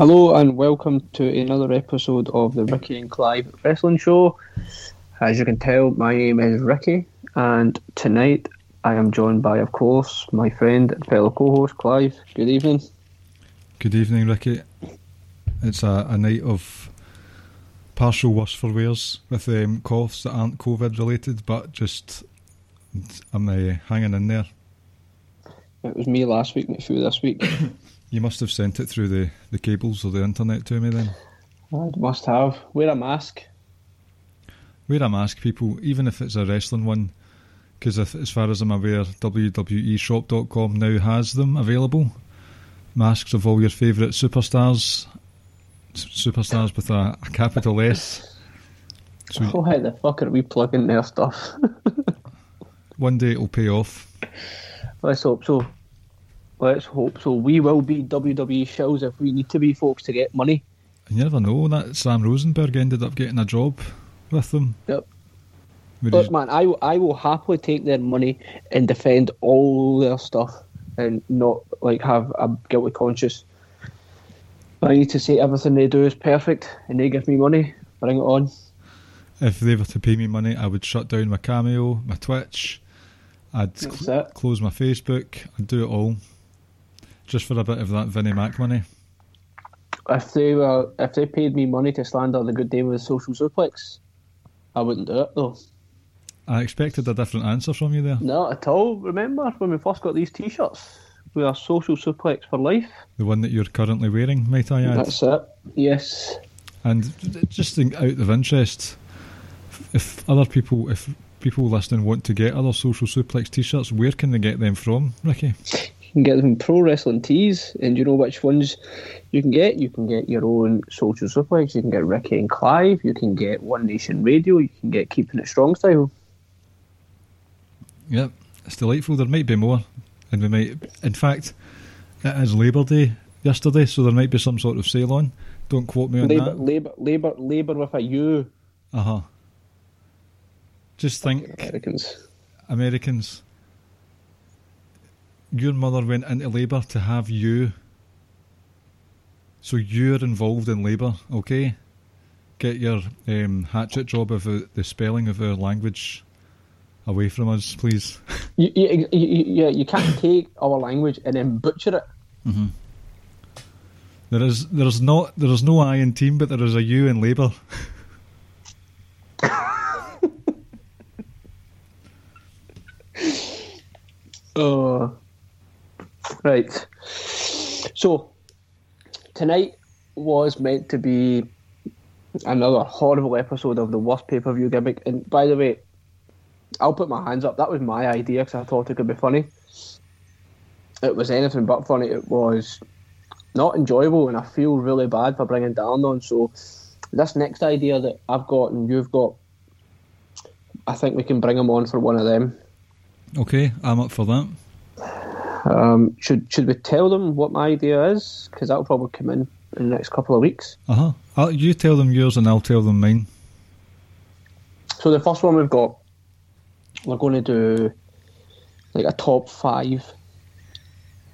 Hello and welcome to another episode of the Ricky and Clive Wrestling Show. As you can tell, my name is Ricky, and tonight I am joined by, of course, my friend and fellow co-host Clive. Good evening. Good evening, Ricky. It's a night of partial worse for wears with coughs that aren't COVID related, but just I'm hanging in there. It was me last week, not through this week. You must have sent it through the cables or the internet to me then. I must have. Wear a mask. Wear a mask, people, even if it's a wrestling one, because as far as I'm aware, WWEshop.com now has them available. Masks of all your favourite superstars with a capital S. So why the fuck are we plugging their stuff? One day it'll pay off. Let's hope so. Let's hope so. We will be WWE shells if we need to be, folks, to get money. You never know. That Sam Rosenberg ended up getting a job with them. Yep. Look, man, I will happily take their money and defend all their stuff and not have a guilty conscience. I need to say everything they do is perfect and they give me money. Bring it on. If they were to pay me money, I would shut down my Cameo, my Twitch. I'd close my Facebook. I'd do it all. Just for a bit of that Vinnie Mac money. If they paid me money to slander the Good Day with a Social Suplex, I wouldn't do it though. I expected a different answer from you there. Not at all. Remember when we first got these T-shirts? We are Social Suplex for life. The one that you're currently wearing, might I add? That's it. Yes. And just out of interest, if people listening want to get other Social Suplex T-shirts, where can they get them from, Ricky? You can get them in Pro Wrestling Tees, and you know which ones you can get. You can get your own Social Suplex, you can get Ricky and Clive, you can get One Nation Radio, you can get Keeping It Strong Style. Yep, it's delightful. There might be more, and we might, in fact, it is Labour Day yesterday, so there might be some sort of sale on. Don't quote me on that. Labour with a U. Uh-huh. Just think, Americans. Your mother went into labour to have you. So you're involved in labour, okay? Get your hatchet job of the spelling of our language away from us, please. You can't take our language and then butcher it. Mm-hmm. There is no I in team, but there is a U in labour. Oh. Right, so tonight was meant to be another horrible episode of the worst pay-per-view gimmick, and by the way, I'll put my hands up, that was my idea because I thought it could be funny. It was anything but funny. It was not enjoyable, and I feel really bad for bringing Darren on, so this next idea that I've got and you've got, I think we can bring him on for one of them. Okay, I'm up for that. Should we tell them what my idea is? Because that'll probably come in the next couple of weeks. Uh-huh. You tell them yours and I'll tell them mine. So the first one we've got, we're going to do a top 5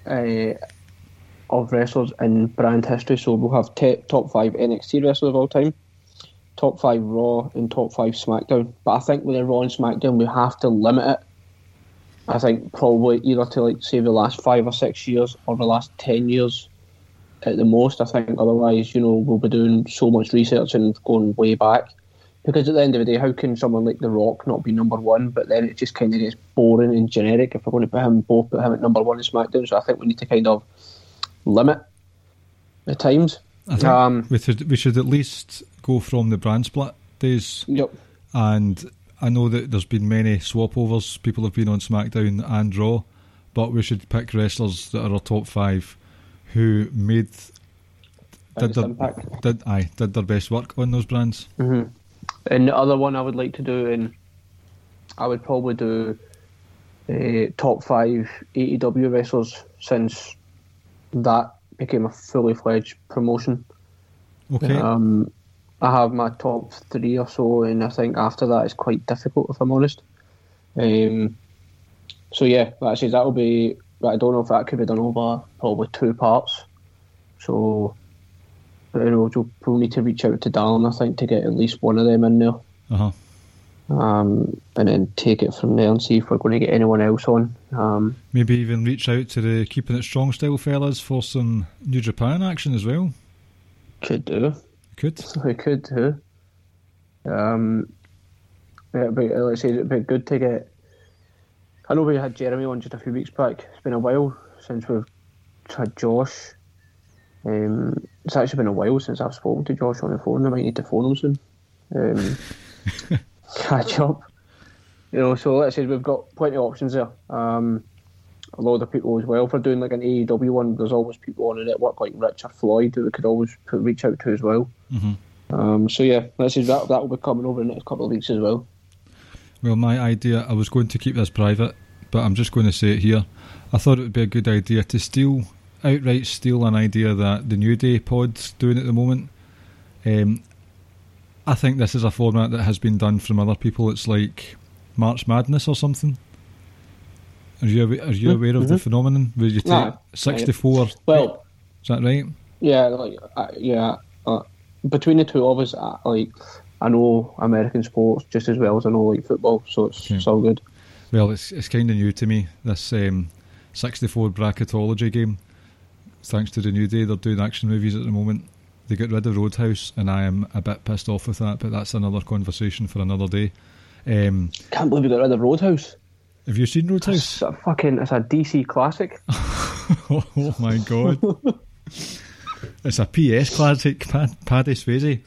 of wrestlers in brand history. So we'll have top 5 NXT wrestlers of all time, top 5 Raw and top 5 SmackDown. But I think with the Raw and SmackDown we have to limit it. I think probably either to say the last 5 or 6 years or the last 10 years at the most. I think otherwise, we'll be doing so much research and going way back. Because at the end of the day, how can someone like The Rock not be number one? But then it just kind of gets boring and generic if we're going to put him at number one in SmackDown. So I think we need to kind of limit at times. I think we should at least go from the brand split days. Yep. And I know that there's been many swap overs. People have been on SmackDown and Raw, but we should pick wrestlers that are our top five who did their best work on those brands. Mm-hmm. And the other one I would like to do, and I would probably do top five AEW wrestlers since that became a fully fledged promotion. Okay. I have my top three or so, and I think after that it's quite difficult, if I'm honest. So yeah, like I said, that'll be. I don't know if that could be done over probably two parts. So, you know, we'll need to reach out to Darren, I think, to get at least one of them in there. Uh huh. And then take it from there and see if we're going to get anyone else on. Maybe even reach out to the Keeping It Strong Style fellas for some New Japan action as well. Could do. We could do. Yeah, but let's say it'd be good to get. I know we had Jeremy on just a few weeks back. It's been a while since we've had Josh. It's actually been a while since I've spoken to Josh on the phone. I might need to phone him soon. Catch up. You know, so let's say we've got plenty of options there. A lot of the people as well. If we're doing like an AEW one, there's always people on the network like Rich or Floyd who we could always reach out to as well. Mm-hmm. So yeah, let's say that will be coming over the next couple of weeks as well. Well, my idea, I was going to keep this private, but I'm just going to say it here. I thought it would be a good idea to outright steal an idea that the New Day pod's doing at the moment. I think this is a format that has been done from other people. It's like March Madness or something. Are you aware of the phenomenon where you take 64? Well, is that right? Yeah, between the two of us, I know American sports just as well as I know like football, so it's all good. Well, it's kind of new to me, this 64 bracketology game. Thanks to the New Day, they're doing action movies at the moment. They got rid of Roadhouse, and I am a bit pissed off with that, but that's another conversation for another day. Can't believe we got rid of Roadhouse. Have you seen Roadhouse? It's a DC classic. Oh my god. It's a PS classic, Paddy Swayze.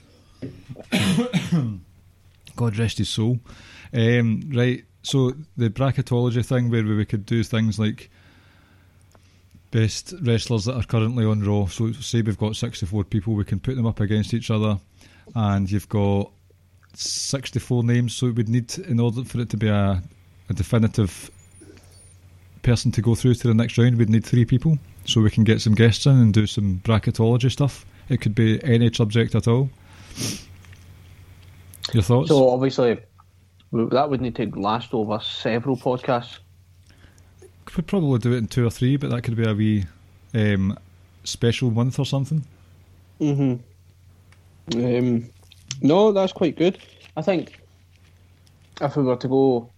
God rest his soul. Right, so the bracketology thing where we could do things like best wrestlers that are currently on Raw. So say we've got 64 people, we can put them up against each other, and you've got 64 names, so we'd need, in order for it to be a definitive person to go through to the next round, we'd need three people, so we can get some guests in and do some bracketology stuff. It could be any subject at all. Your thoughts? So obviously that would need to last over several podcasts. Could probably do it in two or three, but that could be a wee special month or something. Mm-hmm. No, that's quite good. I think if we were to go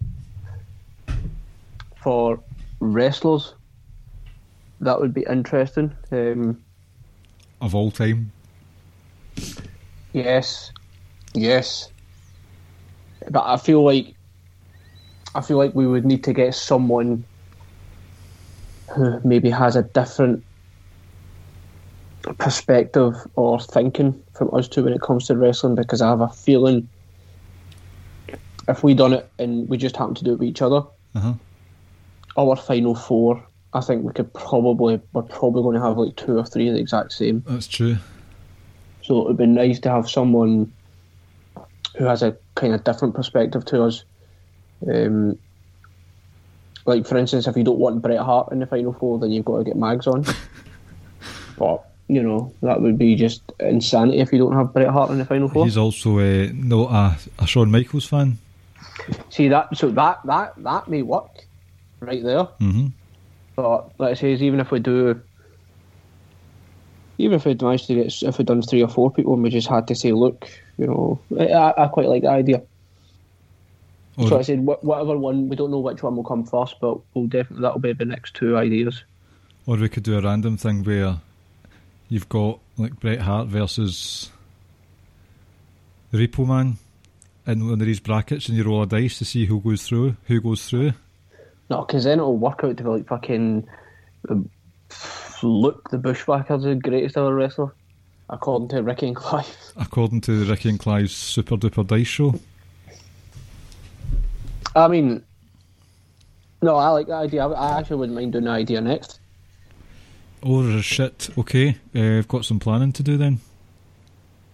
for wrestlers, that would be interesting. Of all time? Yes. But I feel like we would need to get someone who maybe has a different perspective or thinking from us two when it comes to wrestling, because I have a feeling if we done it and we just happen to do it with each other, our final four, I think we're probably going to have like two or three of the exact same. That's true. So it would be nice to have someone who has a kind of different perspective to us. Like, for instance, if you don't want Bret Hart in the final four, then you've got to get Mags on. But, you know, that would be just insanity if you don't have Bret Hart in the final four. He's also not a Shawn Michaels fan. See, that may work right there. Mm-hmm. But, let's say, even if we'd done three or four people and we just had to say, look, you know, I quite like the idea. So I said, whatever one, we don't know which one will come first, but that'll be the next two ideas. Or we could do a random thing where you've got like Bret Hart versus the Repo Man, and when there is brackets, and you roll a dice to see who goes through. No, because then it'll work out to be like fucking Luke the Bushwhacker, the greatest ever wrestler. According to Ricky and Clive. According to the Ricky and Clive's Super Duper Dice Show. I mean, no, I like the idea. I actually wouldn't mind doing the idea next. Oh, shit. Okay. I've got some planning to do then.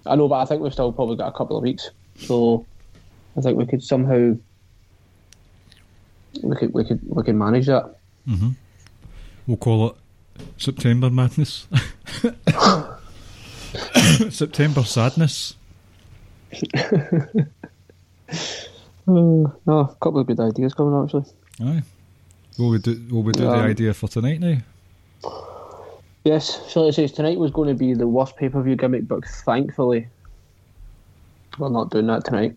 I know, but I think we've still probably got a couple of weeks. So I think we could somehow... We could manage that. Mm-hmm. We'll call it September Madness. September Sadness. No, a couple of good ideas coming up, actually. Aye. Will we do the idea for tonight now? Yes, so it says tonight was going to be the worst pay-per-view gimmick, but thankfully we're not doing that tonight.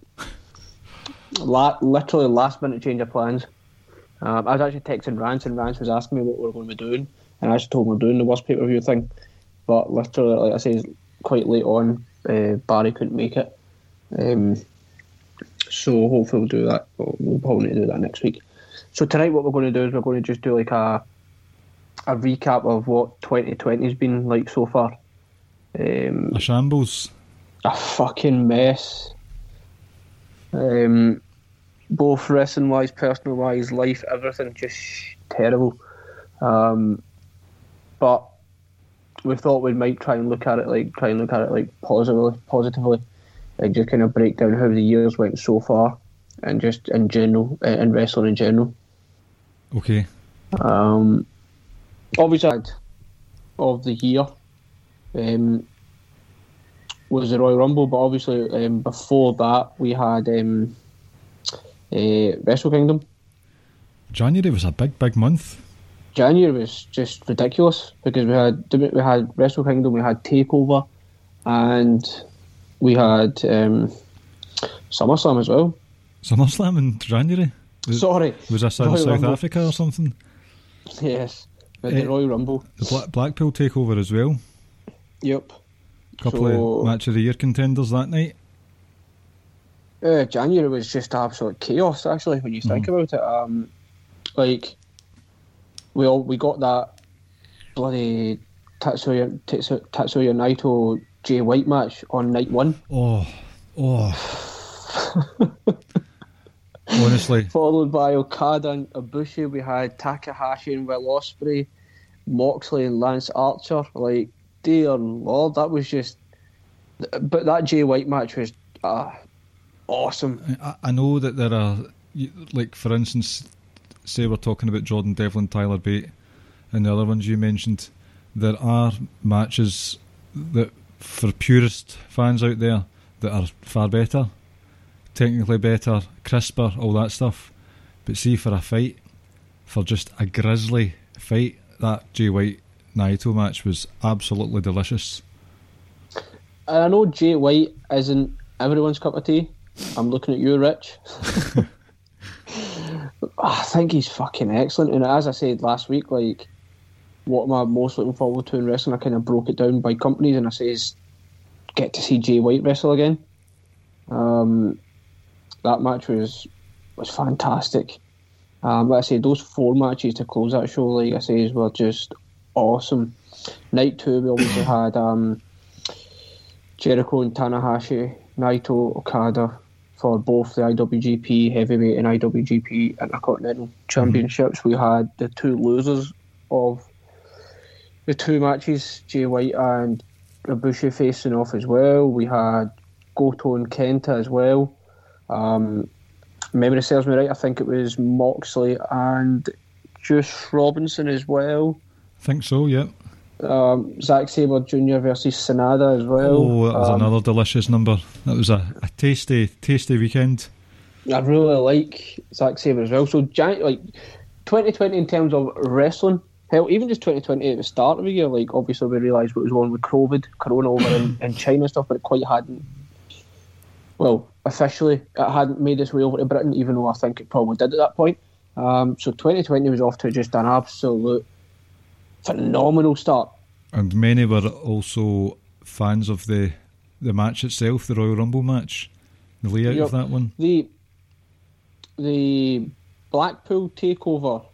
Literally last minute change of plans. I was actually texting Rance, and Rance was asking me what we were going to be doing, and I just told him we're doing the worst pay-per-view thing, but literally, like I say, quite late on, Barry couldn't make it, so hopefully we'll do that. We'll probably need to do that next week. So tonight what we're going to do is we're going to just do like a recap of what 2020 has been like so far. A shambles, a fucking mess, both wrestling wise, personal wise, life, everything, just terrible. But we thought we might try and look at it like positively, like just kind of break down how the years went so far, and just in general, in wrestling in general. Okay. Obviously, of the year was the Royal Rumble, but obviously before that we had Wrestle Kingdom. January was a big month. January was just ridiculous because we had Wrestle Kingdom, we had Takeover, and we had SummerSlam as well. SummerSlam in January? Was this in South Africa or something? Yes. The Royal Rumble, the Blackpool Takeover as well. Yep. Couple of match of the year contenders that night. January was just absolute chaos. Actually, when you think about it, like we got that bloody Tatsuya Naito Jay White match on night one. Oh. Honestly. Followed by Okada and Ibushi. We had Takahashi and Will Ospreay, Moxley and Lance Archer. Like, dear Lord, that was just... But that Jay White match was awesome. I know that there are... Like, for instance, say we're talking about Jordan Devlin, Tyler Bate, and the other ones you mentioned. There are matches that, for purist fans out there, that are far better. Technically better, crisper, all that stuff. But see, for a fight, for just a grisly fight, that Jay White Naito match was absolutely delicious. And I know Jay White isn't everyone's cup of tea. I'm looking at you, Rich. I think he's fucking excellent. And as I said last week, like, what am I most looking forward to in wrestling? I kind of broke it down by companies, and I says, get to see Jay White wrestle again. That match was fantastic. Like I say, those four matches to close that show, like I say, were just awesome. Night two, we obviously had Jericho and Tanahashi, Naito, Okada for both the IWGP Heavyweight and IWGP Intercontinental Championships. We had the two losers of the two matches, Jay White and Ibushi, facing off as well. We had Goto and Kenta as well. Memory serves me right, I think it was Moxley and Juice Robinson as well. I think so, yeah. Zack Sabre Jr. versus Sanada as well. Oh, that was another delicious number. That was a tasty weekend. I really like Zack Sabre as well. So, like, 2020 in terms of wrestling, hell, even just 2020 at the start of the year, like, obviously we realised what was going on with Corona over in China and stuff, but it quite hadn't, well, officially, it hadn't made its way over to Britain, even though I think it probably did at that point. So 2020 was off to just an absolute phenomenal start. And many were also fans of the match itself, the Royal Rumble match, the layout of that one. The Blackpool Takeover,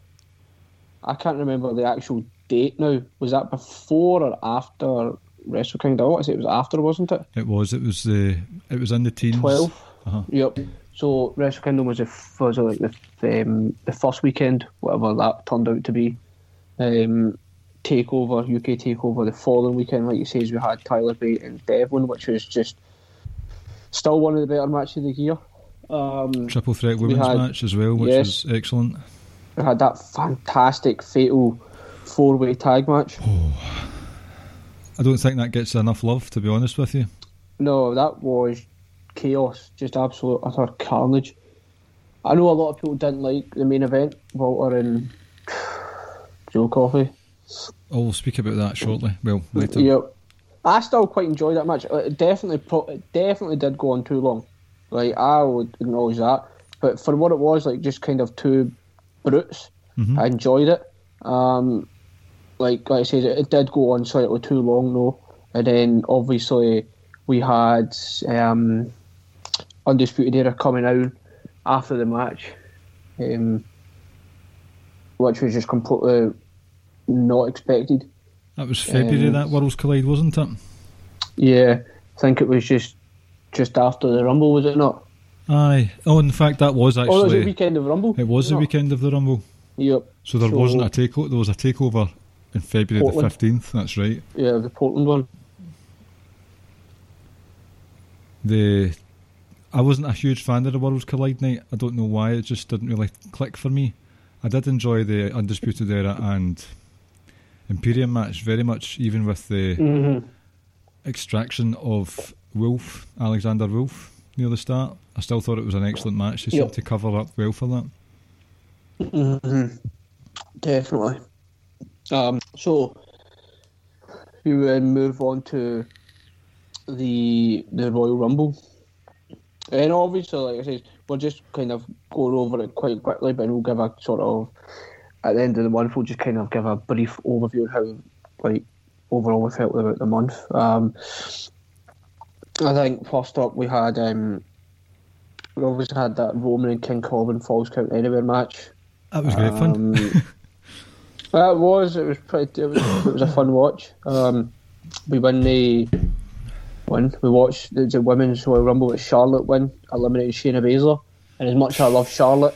I can't remember the actual date now. Was that before or after Wrestle Kingdom. I want to say it was after, wasn't it? It was. It was in the teens. 12. Uh-huh. Yep. So Wrestle Kingdom was the first weekend, whatever that turned out to be. Takeover, UK Takeover, the following weekend, like you say, we had Tyler Bate and Devlin, which was just still one of the better matches of the year. Triple threat women's match as well, which was excellent. We had that fantastic fatal four-way tag match. Oh, I don't think that gets enough love, to be honest with you. No, that was chaos, just absolute utter carnage. I know a lot of people didn't like the main event, Walter and Joe Coffey. I'll speak about that shortly. Well, later. Yep. I still quite enjoyed that match. It definitely did go on too long. Like, I would acknowledge that. But for what it was, like, just kind of two brutes, mm-hmm. I enjoyed it. Like I said, it did go on slightly too long, though. And then, obviously, we had Undisputed Era coming out after the match, which was just completely not expected. That was February, that Worlds Collide, wasn't it? Yeah, I think it was just after the Rumble, was it not? Aye. Oh, in fact, that was actually... Oh, it was the weekend of the Rumble? It was the weekend of the Rumble. Yep. So there wasn't a takeover. There was a takeover in February Portland. The 15th, that's right. Yeah, the Portland one. I wasn't a huge fan of the Worlds Collide night. I don't know why, it just didn't really click for me. I did enjoy the Undisputed Era and Imperium match very much, even with the extraction of Alexander Wolf near the start. I still thought it was an excellent match. They seemed to cover up well for that. Mm-hmm. Definitely. So we would move on to the Royal Rumble, and obviously, like I said, we'll just kind of go over it quite quickly, but we'll give a sort of, at the end of the month, we'll just kind of give a brief overview of how, like, overall we felt about the month. I think first up we had we obviously had that Roman and King Corbin Falls Count Anywhere match. That was great fun. It was a fun watch. We watched the Women's Royal Rumble with Charlotte win, eliminating Shayna Baszler. And as much as I love Charlotte,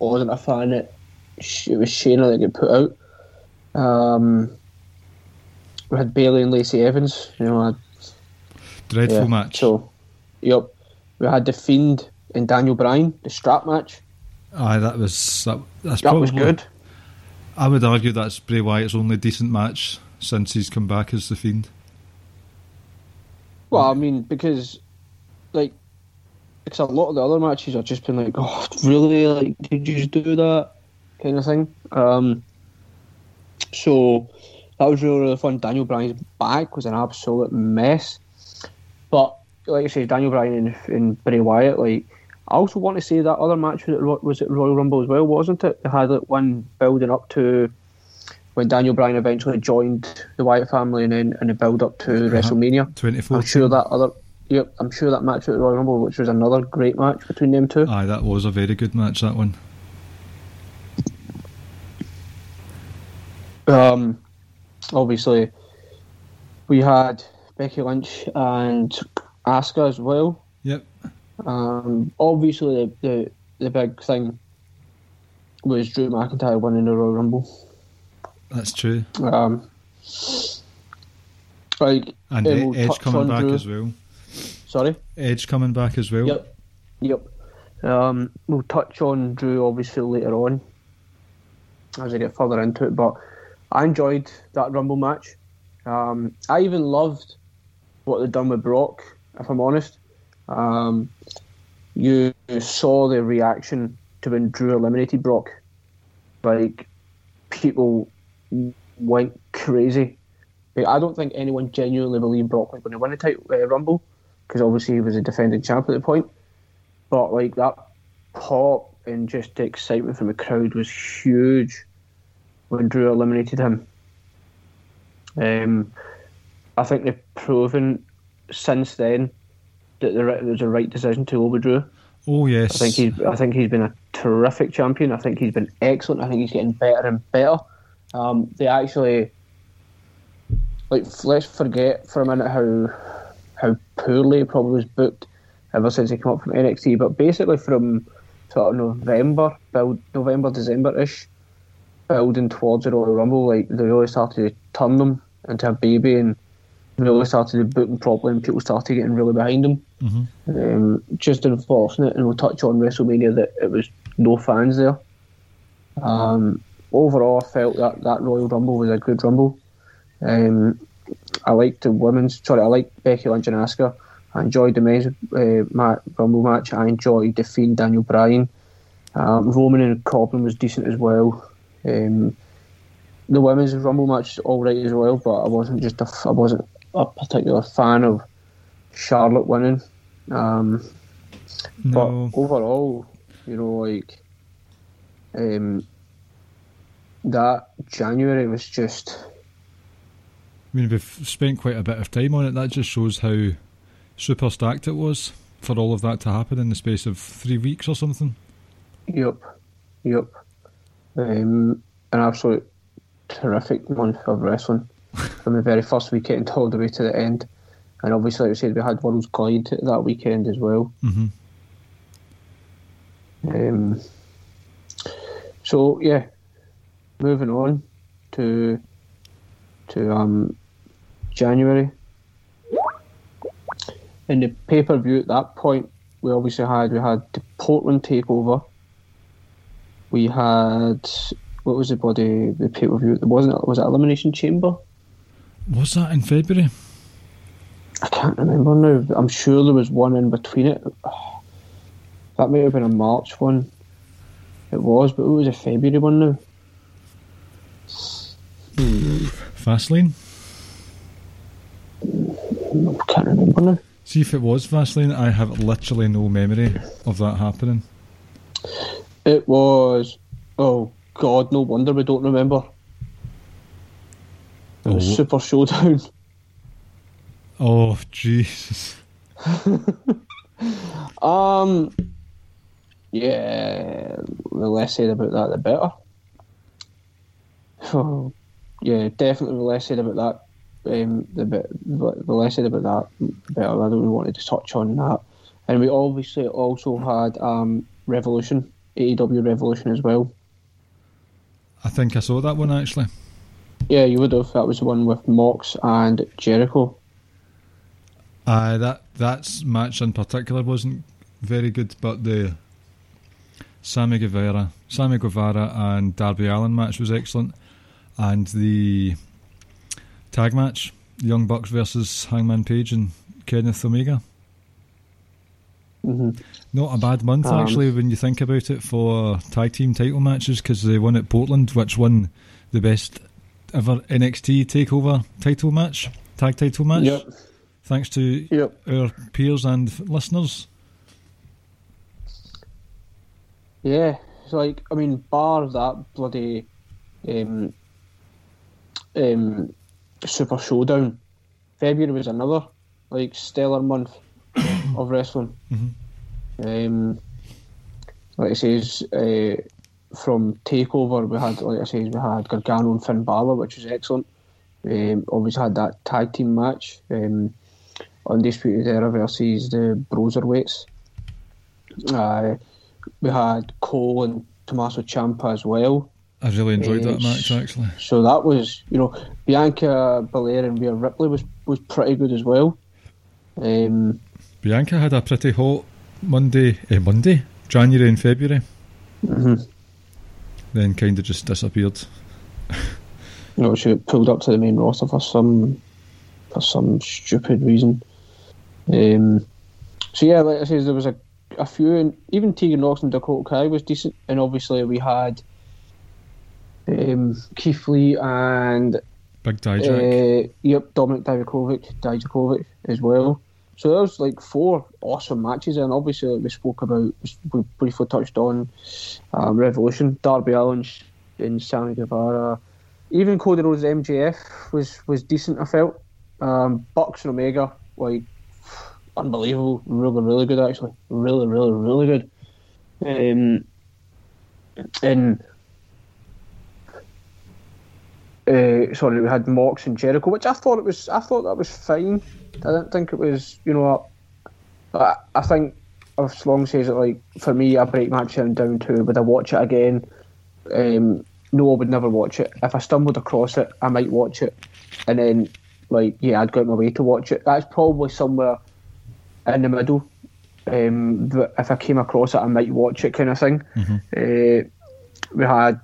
I wasn't a fan that it was Shayna that got put out. We had Bayley and Lacey Evans. Dreadful match. So, yep. We had The Fiend and Daniel Bryan, the strap match. Aye, that was good. I would argue that's Bray Wyatt's only decent match since he's come back as The Fiend. Well, I mean, because a lot of the other matches have just been like, oh, really? Like, did you just do that? Kind of thing. So that was really, really fun. Daniel Bryan's back was an absolute mess. But, like I say, Daniel Bryan and Bray Wyatt, like, I also want to say that other match was at Royal Rumble as well, wasn't it? They had like one building up to when Daniel Bryan eventually joined the Wyatt family, and then in the build-up to WrestleMania. 24. I'm sure that match at the Royal Rumble, which was another great match between them two. Aye, that was a very good match, that one. Obviously, we had Becky Lynch and Asuka as well. Yep. Obviously, the big thing was Drew McIntyre winning the Royal Rumble. That's true. And Edge coming back as well. Sorry? Edge coming back as well. Yep. We'll touch on Drew obviously later on as I get further into it, but I enjoyed that Rumble match. I even loved what they've done with Brock, if I'm honest. You saw the reaction to when Drew eliminated Brock. Like, people went crazy. I don't think anyone genuinely believed Brock was going to win a title Rumble, because obviously he was a defending champ at the point, but like that pop and just the excitement from the crowd was huge when Drew eliminated him. I think they've proven since then that it was a right decision to over Drew. Oh yes, I think he's been a terrific champion. I think he's been excellent. I think he's getting better and better. They actually like, let's forget for a minute how poorly he probably was booked ever since he came up from NXT. But basically from sort of November, December-ish, building towards the Royal Rumble, like, they really started to turn them into a baby and really started booking properly, and people started getting really behind them. Mm-hmm. Just unfortunate, and we'll touch on WrestleMania, that it was no fans there. Overall, I felt that Royal Rumble was a good Rumble. I liked Becky Lynch and Asuka. I enjoyed the men's Rumble match. I enjoyed The Fiend, Daniel Bryan. Roman and Corbin was decent as well. The women's Rumble match is all right as well, but I wasn't a particular fan of Charlotte winning. No. But overall, that January was just... I mean, we've spent quite a bit of time on it. That just shows how super stacked it was for all of that to happen in the space of 3 weeks or something. Yep. An absolute terrific month of wrestling from the very first weekend all the way to the end. And obviously, like I said, we had Worlds Collide that weekend as well. Mm-hmm. So, yeah, moving on to January. In the pay-per-view at that point, we obviously had the Portland Takeover. We had, what was the pay-per-view? Was it Elimination Chamber? Was that in February? I can't remember now. I'm sure there was one in between it. That might have been a March one. It was, but it was a February one now. Fastlane? I can't remember now. See, if it was Fastlane, I have literally no memory of that happening. It was... Oh, God, no wonder we don't remember. It was Super Showdown. Oh, Jesus. Yeah, the less said about that, the better. Oh, yeah, definitely the less said about that. The less said about that, the better. I don't really wanted to touch on that. And we obviously also had Revolution, AEW Revolution as well. I think I saw that one actually. Yeah, you would have. That was the one with Mox and Jericho. That match in particular wasn't very good, but the Sammy Guevara and Darby Allin match was excellent, and the tag match, Young Bucks versus Hangman Page and Kenneth Omega. Mm-hmm. Not a bad month actually when you think about it for tag team title matches, because they won at Portland, which won the best ever NXT Takeover tag title match. Yep. Thanks to our peers and listeners. Yeah, it's like, I mean, bar that bloody Super Showdown, February was another like stellar month of wrestling. Mm-hmm. Like I says, from Takeover we had Gargano and Finn Balor, which was excellent. Always had that tag team match, Undisputed Era versus the Broserweights. We had Cole and Tommaso Ciampa as well. I really enjoyed that match actually. So that was, Bianca Belair and Rhea Ripley was pretty good as well. Bianca had a pretty hot Monday, January and February. Mm-hmm. Then kind of just disappeared. She got pulled up to the main roster for some stupid reason. So yeah, like I said, there was a few, and even Tegan Nox and Dakota Kai was decent, and obviously we had Keith Lee and Big Dijack. Dominic Dijakovic as well. So there was like four awesome matches, and obviously we spoke about, we briefly touched on Revolution, Darby Allin and Sammy Guevara. Even Cody Rhodes' MJF was decent, I felt. Bucks and Omega, unbelievable. Really, really good, actually. Really, really, really good. And we had Mox and Jericho, which I thought that was fine. I didn't think it was, you know, I think if Slong says it, like, for me, I break match down to, would I watch it again? No, I would never watch it. If I stumbled across it, I might watch it. And then, like, yeah, I'd go out my way to watch it. That's probably somewhere in the middle. But if I came across it, I might watch it, kind of thing. Mm-hmm. We had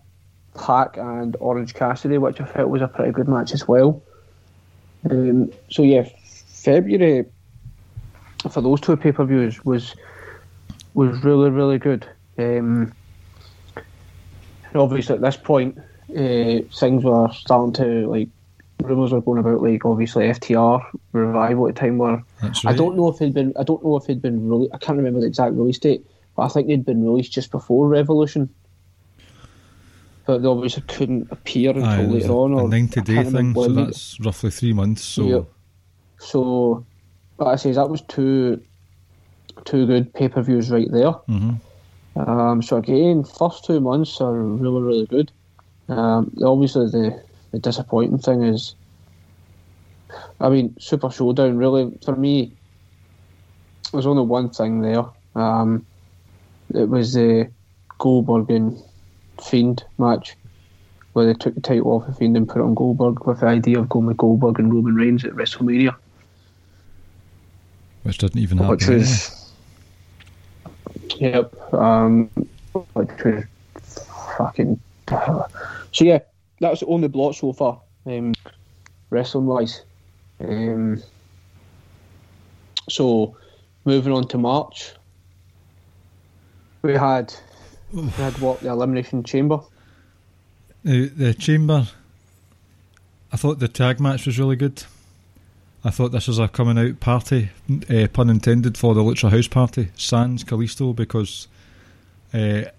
Pac and Orange Cassidy, which I felt was a pretty good match as well. So yeah, February for those two pay-per-views was really, really good. And obviously at this point, things were starting to, like, rumours were going about, like, obviously FTR Revival at the time were. That's right. I don't know if they'd been released. I can't remember the exact release date, but I think they'd been released just before Revolution. But they obviously couldn't appear until later on. Or a 90-day thing, so that's roughly 3 months. So, yep. So, like I say, that was two good pay-per-views right there. Mm-hmm. So again, first 2 months are really, really good. Obviously, the disappointing thing is, I mean, Super Showdown, really, for me, there's only one thing there. It was the Goldberg and Fiend match, where they took the title off the Fiend and put it on Goldberg, with the idea of going with Goldberg and Roman Reigns at WrestleMania, which didn't even happen. Which was which was fucking. So yeah, that's the only blot so far, wrestling wise. So moving on to March, we had what, the Elimination Chamber? The Chamber, I thought the tag match was really good. I thought this was a coming out party, pun intended, for the Lucha House Party, sans Kalisto, because if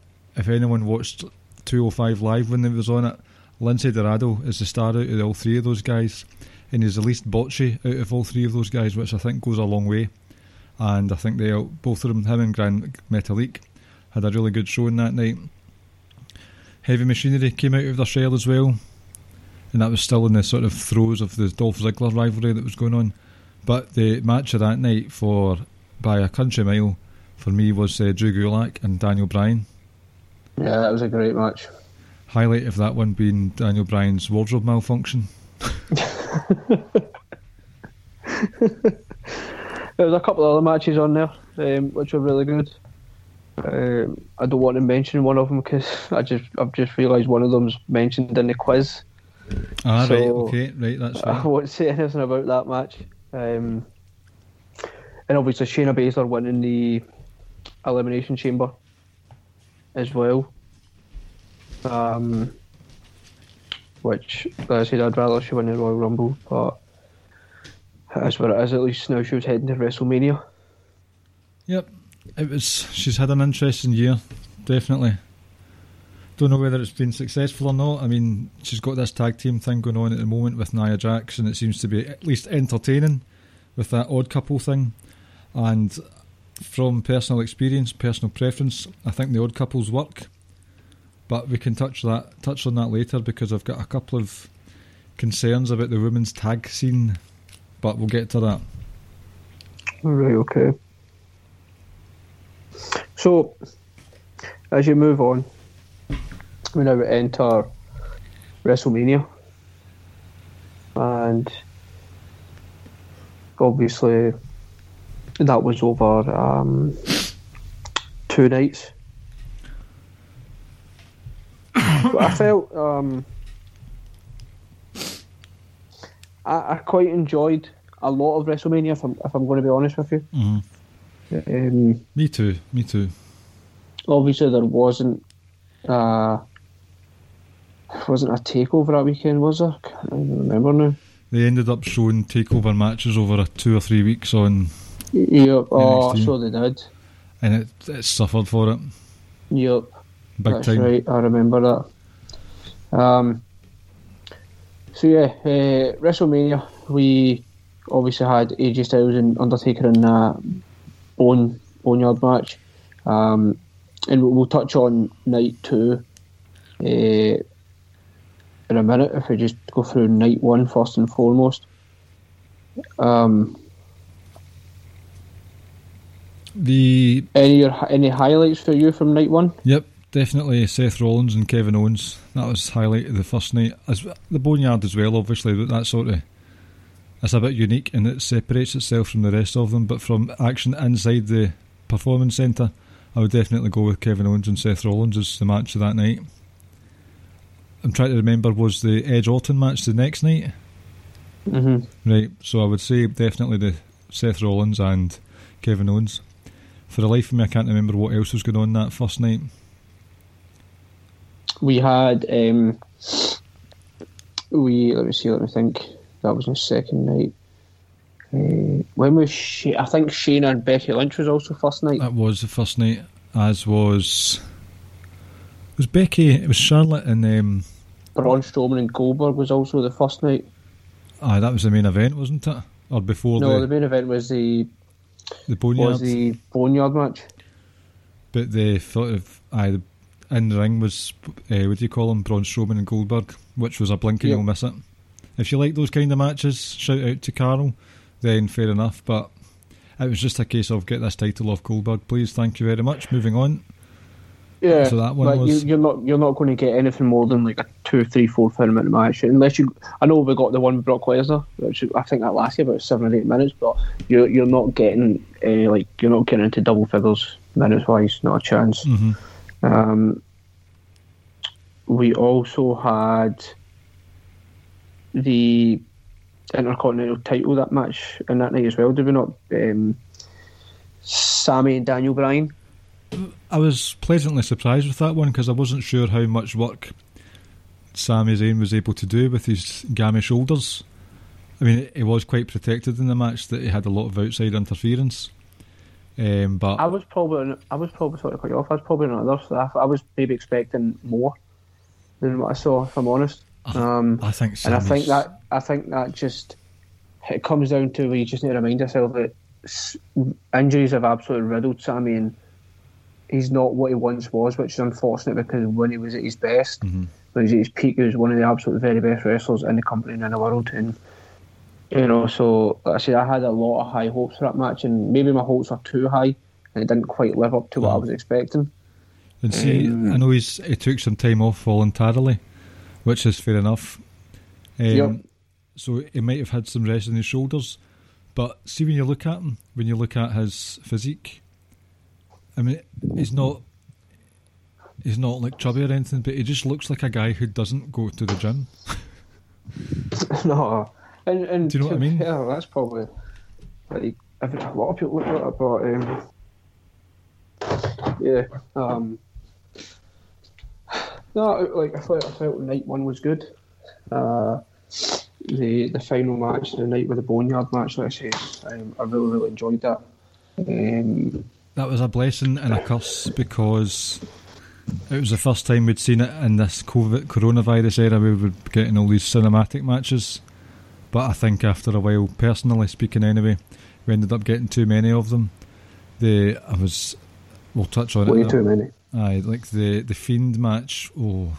anyone watched 205 Live when they was on it, Lindsay Dorado is the star out of all three of those guys, and he's the least botchy out of all three of those guys, which I think goes a long way. And I think both of them, him and Grand Metalik, had a really good showing that night. Heavy Machinery came out of their shell as well, and that was still in the sort of throes of the Dolph Ziggler rivalry that was going on. But the match of that night, for by a country mile, for me was Drew Gulak and Daniel Bryan. Yeah, that was a great match. Highlight of that one being Daniel Bryan's wardrobe malfunction. There was a couple of other matches on there, which were really good. I don't want to mention one of them because I've just realised one of them's mentioned in the quiz. That's fine. I won't say anything about that match. And obviously Shayna Baszler winning the Elimination Chamber as well. Which, like I said, I'd rather she win the Royal Rumble, but that's what it is. At least now she was heading to WrestleMania. Yep. She's had an interesting year, definitely. Don't know whether it's been successful or not. I mean, she's got this tag team thing going on at the moment with Nia Jax, and it seems to be at least entertaining with that odd couple thing. And from personal experience, personal preference, I think the odd couples work. But we can touch on that later, because I've got a couple of concerns about the women's tag scene, but we'll get to that. Alright, okay. So, as you move on, we now enter WrestleMania, and obviously that was over 2 nights. But I felt I quite enjoyed a lot of WrestleMania, if I'm going to be honest with you. Mm-hmm. Me too. Obviously, there wasn't a takeover that weekend, was there? I can't remember now. They ended up showing takeover matches over 2 or 3 weeks on. Yep. Oh, NXT. So they did. And it suffered for it. Yep. Big that's time. Right. I remember that. So yeah, WrestleMania. We obviously had AJ Styles and Undertaker in that Boneyard match, and we'll touch on night 2 in a minute if we just go through night one first and foremost. Any highlights for you from night one? Yep, definitely Seth Rollins and Kevin Owens. That was highlight of the first night. As the Boneyard as well, obviously, but that sort of, it's a bit unique and it separates itself from the rest of them. But from action inside the Performance Centre, I would definitely go with Kevin Owens and Seth Rollins as the match of that night. I'm trying to remember, was the Edge Orton match the next night? Mm-hmm. Right, so I would say definitely the Seth Rollins and Kevin Owens. For the life of me, I can't remember what else was going on that first night. We had, let me think, that was the second night. I think Shayna and Becky Lynch was also first night. That was the first night, as was Becky, it was Charlotte and Braun Strowman and Goldberg was also the first night. Ah, that was the main event, wasn't it? Or before? No, the main event was the Boneyard match. But the sort of in the ring was what do you call them? Braun Strowman and Goldberg, which was a blink and you'll miss it. If you like those kind of matches, shout out to Carol, then fair enough. But it was just a case of get this title off Goldberg, please. Thank you very much. Moving on. Yeah, so that one like was... you're not going to get anything more than like a 2, 3, 4, 5 minute match unless you. I know we got the one Brock Lesnar, which I think that lasted about 7 or 8 minutes, but you're not getting any, like you're not getting into double figures minutes wise, not a chance. Mm-hmm. We also had the Intercontinental title that match and that night as well. Did we not? Sami and Daniel Bryan. I was pleasantly surprised with that one because I wasn't sure how much work Sami Zayn was able to do with his gammy shoulders. I mean, he was quite protected in the match, that he had a lot of outside interference. But I was probably sort of quite off. I was probably not another staff. I was maybe expecting more than what I saw, if I'm honest. I think Sami's... and I think that just it comes down to we just need to remind ourselves that injuries have absolutely riddled Sami and. He's not what he once was, which is unfortunate because when he was at his best, mm-hmm. when he was at his peak, he was one of the absolute very best wrestlers in the company and in the world. And you know, so like I said, I had a lot of high hopes for that match, and maybe my hopes were too high, and it didn't quite live up to what I was expecting. And see, I know he took some time off voluntarily, which is fair enough. So he might have had some rest in his shoulders, but see when you look at him, when you look at his physique. I mean, he's not like chubby or anything, but he just looks like a guy who doesn't go to the gym. No, and do you know what I mean? Yeah, that's probably like a lot of people look at it, but no, like I felt night one was good. The final match, the night with the Boneyard match, like I say, I really really enjoyed that. That was a blessing and a curse because it was the first time we'd seen it in this coronavirus era. We were getting all these cinematic matches, but I think after a while, personally speaking anyway, we ended up getting too many of them. We'll touch on it. Too many? Aye, like the Fiend match. Oh,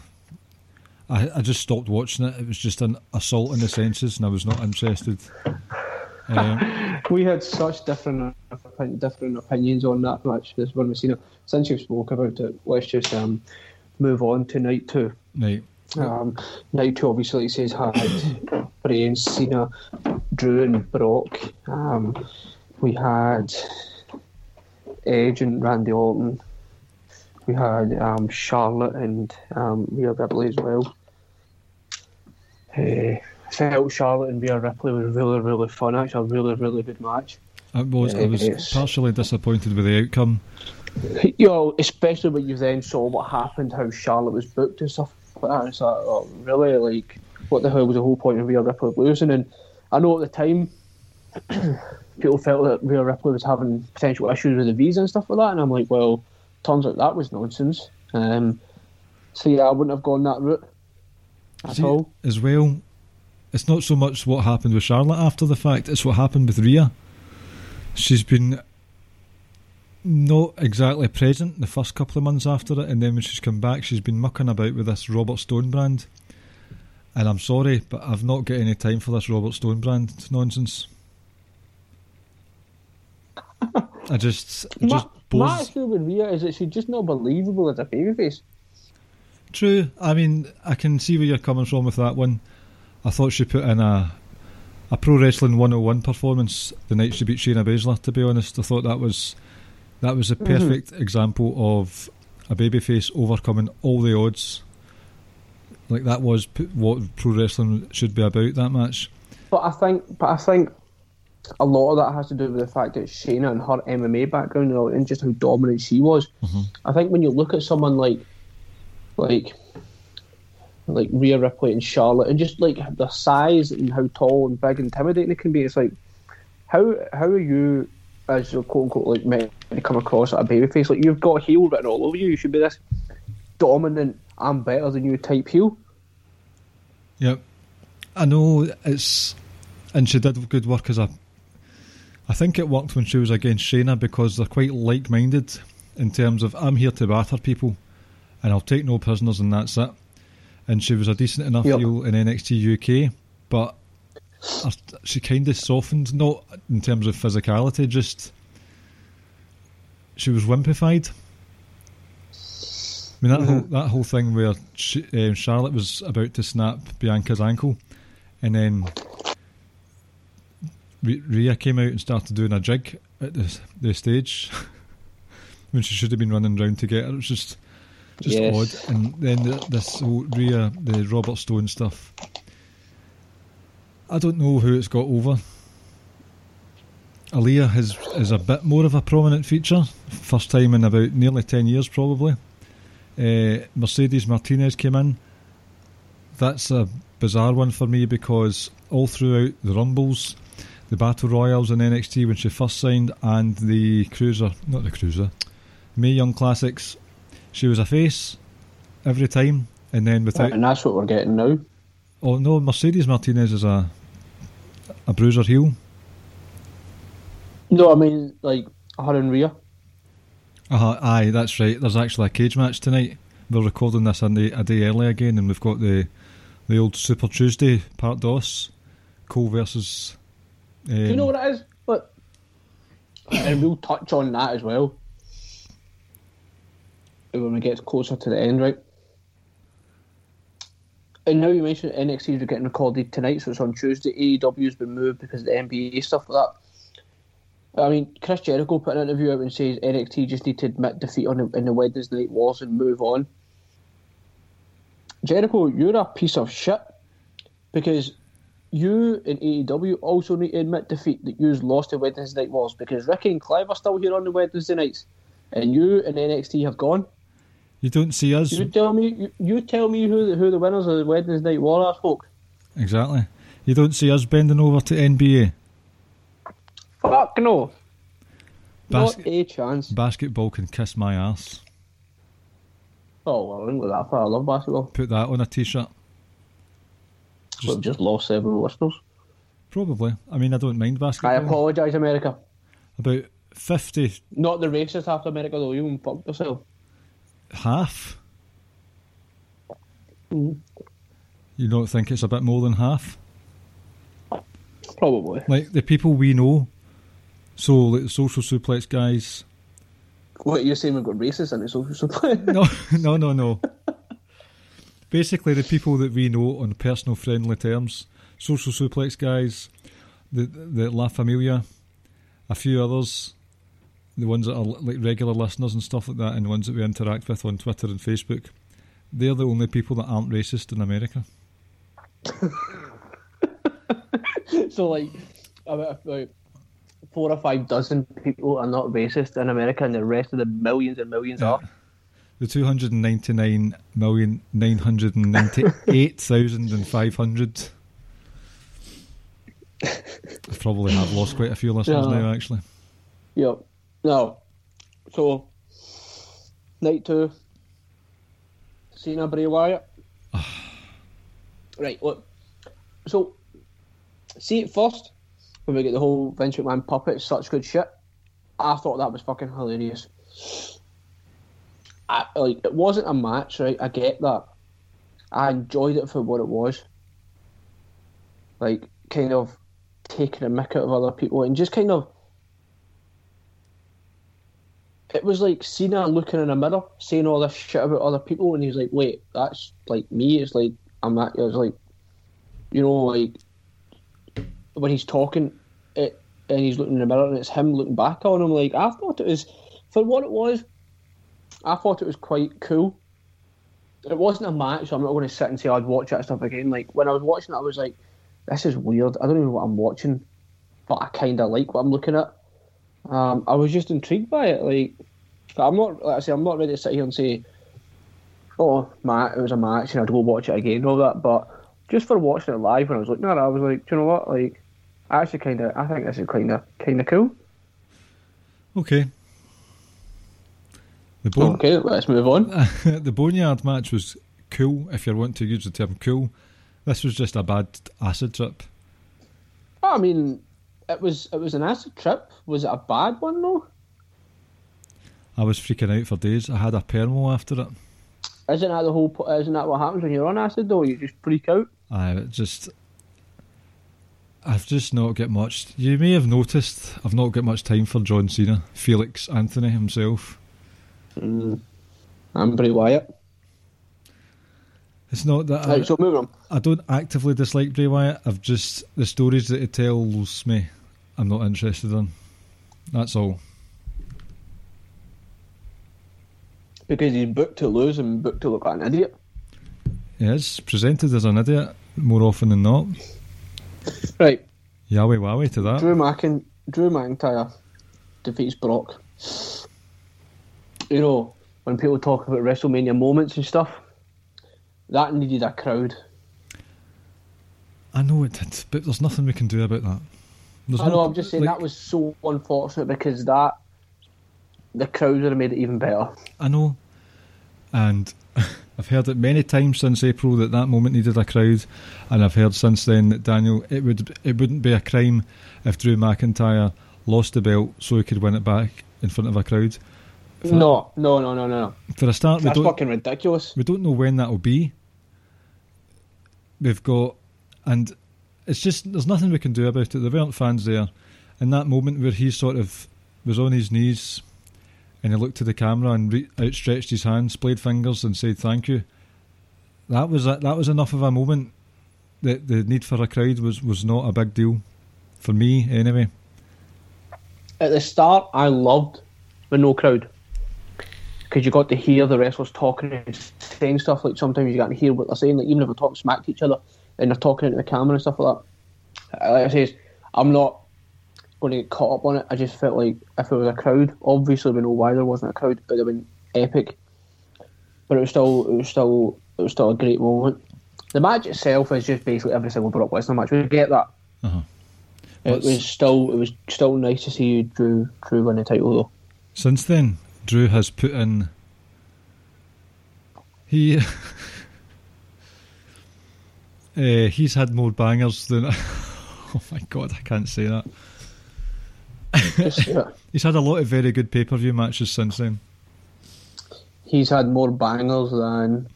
I just stopped watching it. It was just an assault on the senses, and I was not interested. We had such different opinions on that match. This one we've seen it. Since you've spoke about it, let's just move on to night two. Night two obviously says had Bray and Cena, Drew and Brock. We had Edge and Randy Orton. We had Charlotte and Rhea Ripley as well. I felt Charlotte and Rhea Ripley was really, really fun. Actually, a really, really good match. I was partially disappointed with the outcome. You know, especially when you then saw what happened, how Charlotte was booked and stuff like that. It's like, oh, really, like, what the hell was the whole point of Rhea Ripley losing? And I know at the time, people felt that Rhea Ripley was having potential issues with the visa and stuff like that. And I'm like, well, turns out that was nonsense. So yeah, I wouldn't have gone that route at all. As well, it's not so much what happened with Charlotte after the fact, it's what happened with Rhea. She's been not exactly present the first couple of months after it, and then when she's come back, she's been mucking about with this Robert Stone brand. And I'm sorry, but I've not got any time for this Robert Stone brand nonsense. I just... my issue with Rhea is that she's just not believable as a babyface. True. I mean, I can see where you're coming from with that one. I thought she put in a Pro Wrestling 101 performance the night she beat Shayna Baszler, to be honest. I thought that was a perfect example of a babyface overcoming all the odds. Like, that was what pro wrestling should be about, that match. But I think a lot of that has to do with the fact that Shayna and her MMA background and just how dominant she was. Mm-hmm. I think when you look at someone like Rhea Ripley and Charlotte, and just like their size and how tall and big and intimidating it can be, it's like, how are you as your quote unquote like men come across at a babyface? Like, you've got heel written all over you. You should be this dominant, I'm better than you type heel. Yep, I know it's, and she did good work as a. I think it worked when she was against Shayna because they're quite like-minded in terms of, I'm here to batter people, and I'll take no prisoners, and that's it. And she was a decent enough heel in NXT UK, but she kind of softened, not in terms of physicality, just she was wimpified. I mean, that whole thing where Charlotte was about to snap Bianca's ankle, and then Rhea came out and started doing a jig at the stage when she should have been running round to get her. It was just odd. And then this whole Rhea, the Robert Stone stuff. I don't know who it's got over. Aaliyah is a bit more of a prominent feature. First time in about nearly 10 years, probably. Mercedes Martinez came in. That's a bizarre one for me because all throughout the Rumbles, the Battle Royals in NXT when she first signed, and Mae Young Classics, she was a face every time, and then without. And that's what we're getting now. Oh no, Mercedes Martinez is a bruiser heel. No, I mean like her and Rhea. Aye, that's right. There's actually a cage match tonight. We're recording this a day early again, and we've got the old Super Tuesday part dos, Cole versus. Do you know what it is? Look, and we'll touch on that as well when we get closer to the end, right? And now you mentioned NXT is getting recorded tonight, so it's on Tuesday. AEW's been moved because of the NBA stuff like that. I mean, Chris Jericho put an interview out and says NXT just need to admit defeat in the Wednesday Night Wars and move on. Jericho, you're a piece of shit because you and AEW also need to admit defeat that you've lost the Wednesday Night Wars because Ricky and Clive are still here on the Wednesday nights and you and NXT have gone. You don't see us. You tell me who the winners of the Wednesday Night War are, folk. Exactly. You don't see us bending over to NBA. Fuck no. Not a chance. Basketball can kiss my ass. Oh, well, I wouldn't go that far. I love basketball. Put that on a t-shirt. We've just lost several listeners. Probably. I mean, I don't mind basketball. I apologise, America. About 50... Not the racist half of America, though. You can fuck yourself. Half? Mm. You don't think it's a bit more than half? Probably. Like, the people we know... So, like the Social Suplex guys. What, you're saying we've got racists in the Social Suplex? No. Basically, the people that we know on personal friendly terms, Social Suplex guys, the La Familia, a few others, the ones that are like regular listeners and stuff like that, and the ones that we interact with on Twitter and Facebook, they're the only people that aren't racist in America. So, like, about 4 or 5 dozen people are not racist in America, and the rest of the millions and millions are. The 299,998,500 probably have lost quite a few listeners now, actually. Yep. No. So, night 2. Cena, Bray Wyatt. Right, look. So, see it first. When we get the whole Vince McMahon puppet, such good shit. I thought that was fucking hilarious. It wasn't a match, right? I get that. I enjoyed it for what it was. like kind of taking a mick out of other people and just kind of, it was like Cena looking in a mirror saying all this shit about other people, and he's like, wait, that's like me. It's like, I'm not, it's like, you know, like when he's talking it and he's looking in the mirror and it's him looking back on him. Like, I thought it was, for what it was, I thought it was quite cool. It wasn't a match, so I'm not going to sit and say I'd watch that stuff again. Like, when I was watching it, I was like, this is weird. I don't even know what I'm watching, but I kind of like what I'm looking at. I was just intrigued by it. Like, I'm not, like I say, I'm not ready to sit here and say, oh, Matt, it was a match and I'd go watch it again and all that, but just for watching it live when I was looking at it, I was like, do you know what? Like, I actually I think this is kind of cool. Okay. Okay, let's move on. The Boneyard match was cool, if you want to use the term cool. This was just a bad acid trip. I mean, it was an acid trip. Was it a bad one though? I was freaking out for days. I had a permo after it. Isn't that what happens when you're on acid though? You just freak out. I've just not got much. You may have noticed I've not got much time for John Cena, Felix Anthony himself. I'm Bray Wyatt. It's not that right, so move on. I don't actively dislike Bray Wyatt. I've just, the stories that he tells me, I'm not interested in. That's all. Because he's booked to lose and booked to look like an idiot. He is presented as an idiot more often than not. Right. Yahweh Wawe to that. Drew McIntyre defeats Brock. You know, when people talk about WrestleMania moments and stuff, that needed a crowd. I know it did, but there's nothing we can do about that. I'm just saying, like, that was so unfortunate because the crowd would have made it even better. I know. And I've heard it many times since April that moment needed a crowd, and I've heard since then that, Daniel, it wouldn't be a crime if Drew McIntyre lost the belt so he could win it back in front of a crowd. No. For a start, that's fucking ridiculous. We don't know when that'll be. We've got, and it's just, there's nothing we can do about it. There weren't fans there. And that moment where he sort of was on his knees and he looked to the camera and outstretched his hands, played fingers and said thank you, that was enough of a moment. That the need for a crowd was not a big deal for me anyway. At the start, I loved with no crowd, because you got to hear the wrestlers talking and saying stuff. Like, sometimes you can't hear what they're saying, like, even if they talk smack to each other and they're talking into the camera and stuff like that. Like I say, I'm not going to get caught up on it. I just felt like if there was a crowd, obviously we know why there wasn't a crowd, it would have been epic. But it was still a great moment. The match itself is just basically every single Brock Lesnar match. We get that. Uh-huh. It was still nice to see Drew win the title though. Since then, Drew has put in. He's had more bangers than. Oh my god, I can't say that. He's had a lot of very good pay-per-view matches since then. He's had more bangers than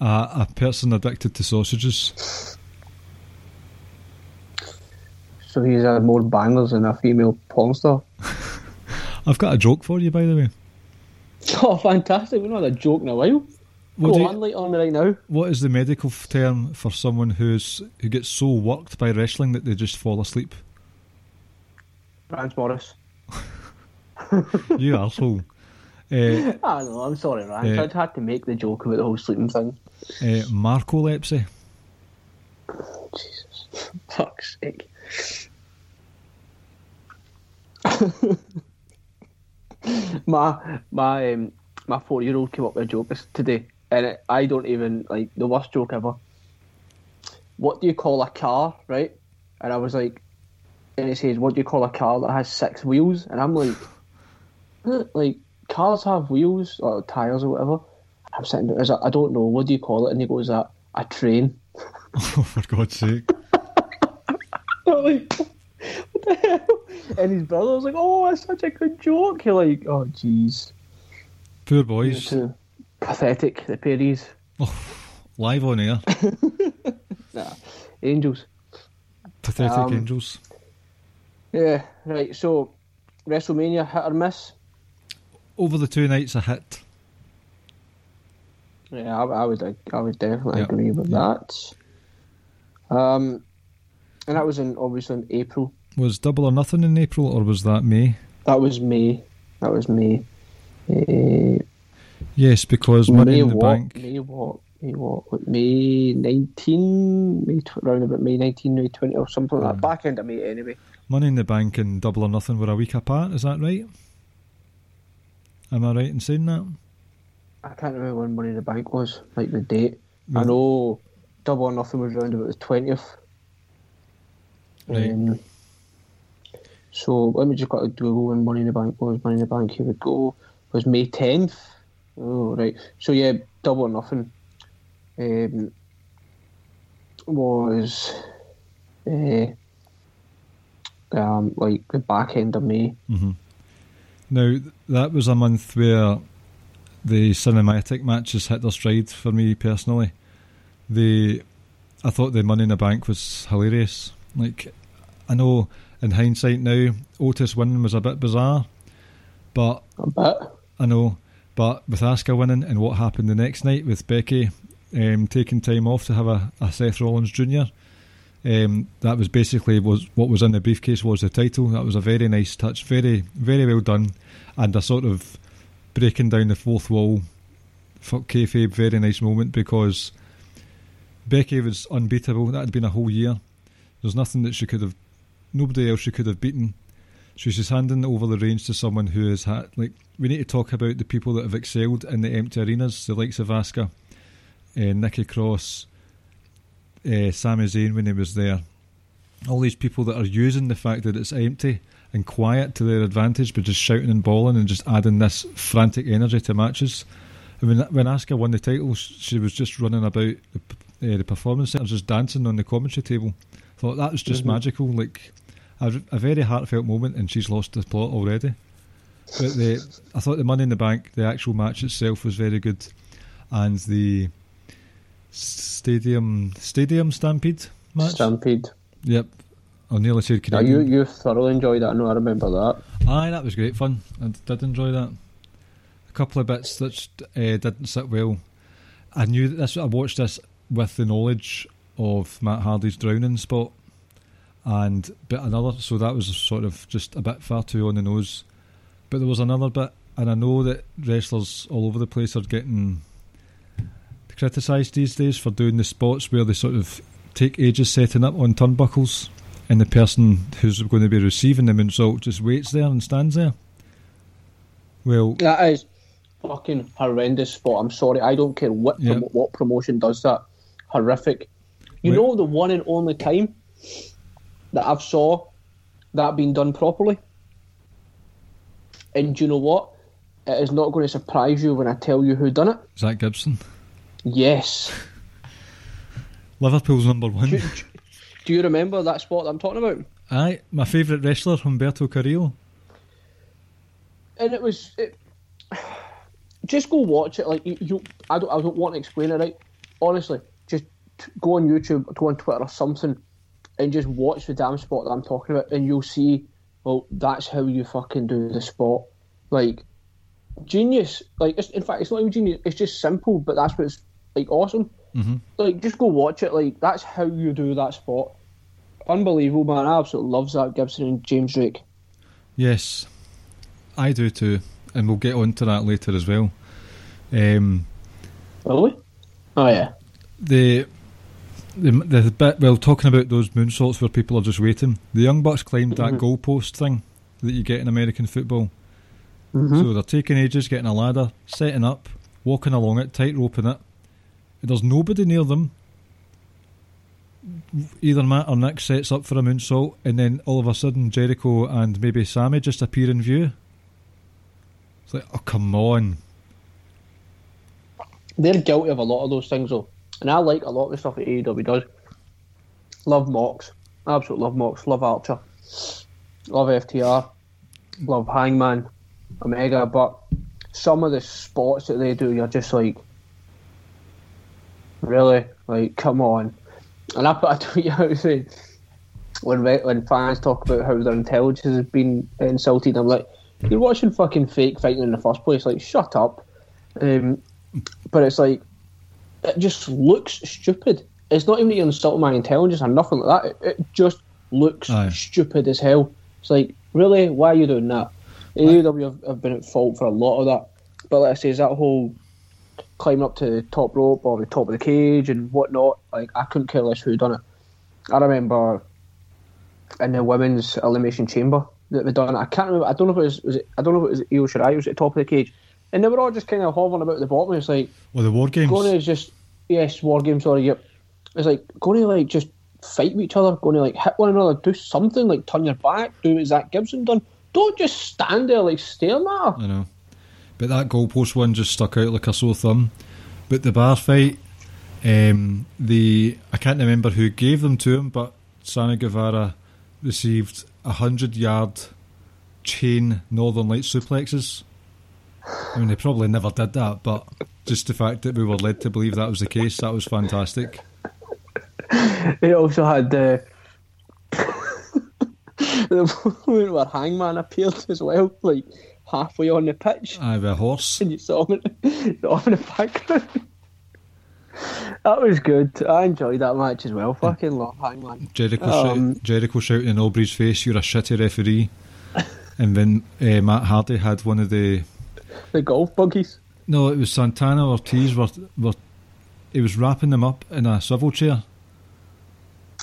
a person addicted to sausages. So he's had more bangers than a female porn star. I've got a joke for you, by the way. Oh, fantastic. We've not had a joke in a while. Go on, light on me right now. What is the medical term for someone who gets so worked by wrestling that they just fall asleep? Rance Morris. You arsehole. I know, I'm sorry, Rance. I'd had to make the joke about the whole sleeping thing. Narcolepsy. Jesus. Fuck's sake. My 4-year-old came up with a joke today, and I don't even, like, the worst joke ever. What do you call a car, right? And I was like, and it says, what do you call a car that has 6 wheels? And I'm like cars have wheels or tires or whatever. I'm sitting there, I don't know, what do you call it? And he goes, a train. Oh, for God's sake. Like, what the hell? And his brother was like, oh, that's such a good joke. You're like, oh, jeez. Poor boys. Pathetic, the Perrys. Oh, live on air. Angels. Pathetic Angels. Yeah, right, so WrestleMania, hit or miss? Over the two nights, a hit. Yeah, I would definitely agree with that. And that was obviously in April. Was Double or Nothing in April, or was that May? That was May. Yes, because Money in the Bank. May 19, around about May 19, May 20 or something like that. Back end of May anyway. Money in the Bank and Double or Nothing were a week apart, is that right? Am I right in saying that? I can't remember when Money in the Bank was, like the date. No. I know Double or Nothing was around about the 20th. Right. So let me just go to Google when Money in the Bank was. Money in the Bank, here we go. It was May 10th. Oh, right. So yeah, Double or Nothing was like the back end of May. Mm-hmm. Now, that was a month where the cinematic matches hit their stride for me personally. I thought the Money in the Bank was hilarious. Like, I know in hindsight now, Otis winning was a bit bizarre, but I know. But with Asuka winning and what happened the next night with Becky taking time off to have a Seth Rollins Jr., that was basically what was in the briefcase was the title. That was a very nice touch, very, very well done, and a sort of breaking down the fourth wall, fuck kayfabe, very nice moment, because Becky was unbeatable. That had been a whole year. There's nothing that she could have, nobody else she could have beaten. So she's handing over the reins to someone who has had, like, we need to talk about the people that have excelled in the empty arenas, the likes of Asuka, Nikki Cross, Sami Zayn when he was there. All these people that are using the fact that it's empty and quiet to their advantage by just shouting and bawling and just adding this frantic energy to matches. And when Asuka won the title, she was just running about the performance centre, just dancing on the commentary table. I thought that was just magical, like a very heartfelt moment, and she's lost the plot already. But I thought the Money in the Bank, the actual match itself was very good, and the stadium Stampede match. Stampede. Yep. I nearly said Canadian. No, you thoroughly enjoyed that. I know, I remember that. Aye, that was great fun. I did enjoy that. A couple of bits that didn't sit well. I knew that I watched this with the knowledge of Matt Hardy's drowning spot, and bit another. So that was sort of just a bit far too on the nose. But there was another bit, and I know that wrestlers all over the place are getting criticised these days for doing the spots where they sort of take ages setting up on turnbuckles, and the person who's going to be receiving the moonsault just waits there and stands there. Well, that is fucking horrendous spot. I'm sorry, I don't care what promotion does that. Horrific. You know the one and only time that I've saw that being done properly. And do you know what? It is not going to surprise you when I tell you who done it. Zach Gibson. Yes. Liverpool's number one. Do you remember that spot that I'm talking about? Aye, my favourite wrestler, Humberto Carrillo. And it was... just go watch it. Like I don't want to explain it, right? Honestly, just go on YouTube, go on Twitter or something, and just watch the damn spot that I'm talking about, and you'll see... Well, that's how you fucking do the spot. Like, genius. Like, in fact, it's not even genius. It's just simple, but that's what's, like, awesome. Mm-hmm. Like, just go watch it. Like, that's how you do that spot. Unbelievable, man. I absolutely love Zach Gibson and James Drake. Yes, I do too. And we'll get on to that later as well. Really? Oh, yeah. The bit, well, talking about those moonsaults where people are just waiting, the Young Bucks climbed that goalpost thing that you get in American football. Mm-hmm. So they're taking ages, getting a ladder, setting up, walking along it, tight-roping it. There's nobody near them. Either Matt or Nick sets up for a moonsault, and then all of a sudden Jericho and maybe Sammy just appear in view. It's like, oh, come on. They're guilty of a lot of those things, though. And I like a lot of the stuff that AEW does. Love Mox. Absolutely love Mox. Love Archer. Love FTR. Love Hangman. Omega. But some of the spots that they do, you're just like, really? Like, come on. And I put a tweet out in when fans talk about how their intelligence has been insulted. I'm like, you're watching fucking fake fighting in the first place. Like, shut up. But it's like, it just looks stupid. It's not even that you're insulting my intelligence or nothing like that. It just looks stupid as hell. It's like, really? Why are you doing that? AEW have been at fault for a lot of that. But like I say, is that whole climbing up to the top rope or the top of the cage and whatnot, like, I couldn't care less who done it. I remember in the women's elimination chamber that they done it. I can't remember. I don't know if it was it, I don't know if it was Io Shirai was at the top of the cage, and they were all just kind of hovering about the bottom. It's like, well, the War Games. Going to just War Games. Sorry, yep. It's like going to like just fight with each other, going to like hit one another, do something, like turn your back, do what Zach Gibson done. Don't just stand there like staring at her. I know. But that goalpost one just stuck out like a sore thumb. But the bar fight, I can't remember who gave them to him, but Sammy Guevara received 100-yard chain Northern Light suplexes. I mean, they probably never did that, but just the fact that we were led to believe that was the case, that was fantastic. It also had the moment where Hangman appeared as well, like halfway on the pitch. I have a horse. And you saw him off in the background. That was good. I enjoyed that match as well. Fucking love Hangman. Jericho shouting in Aubrey's face, "You're a shitty referee." And then Matt Hardy had one of the golf buggies. No, it was Santana Ortiz. He was wrapping them up in a swivel chair.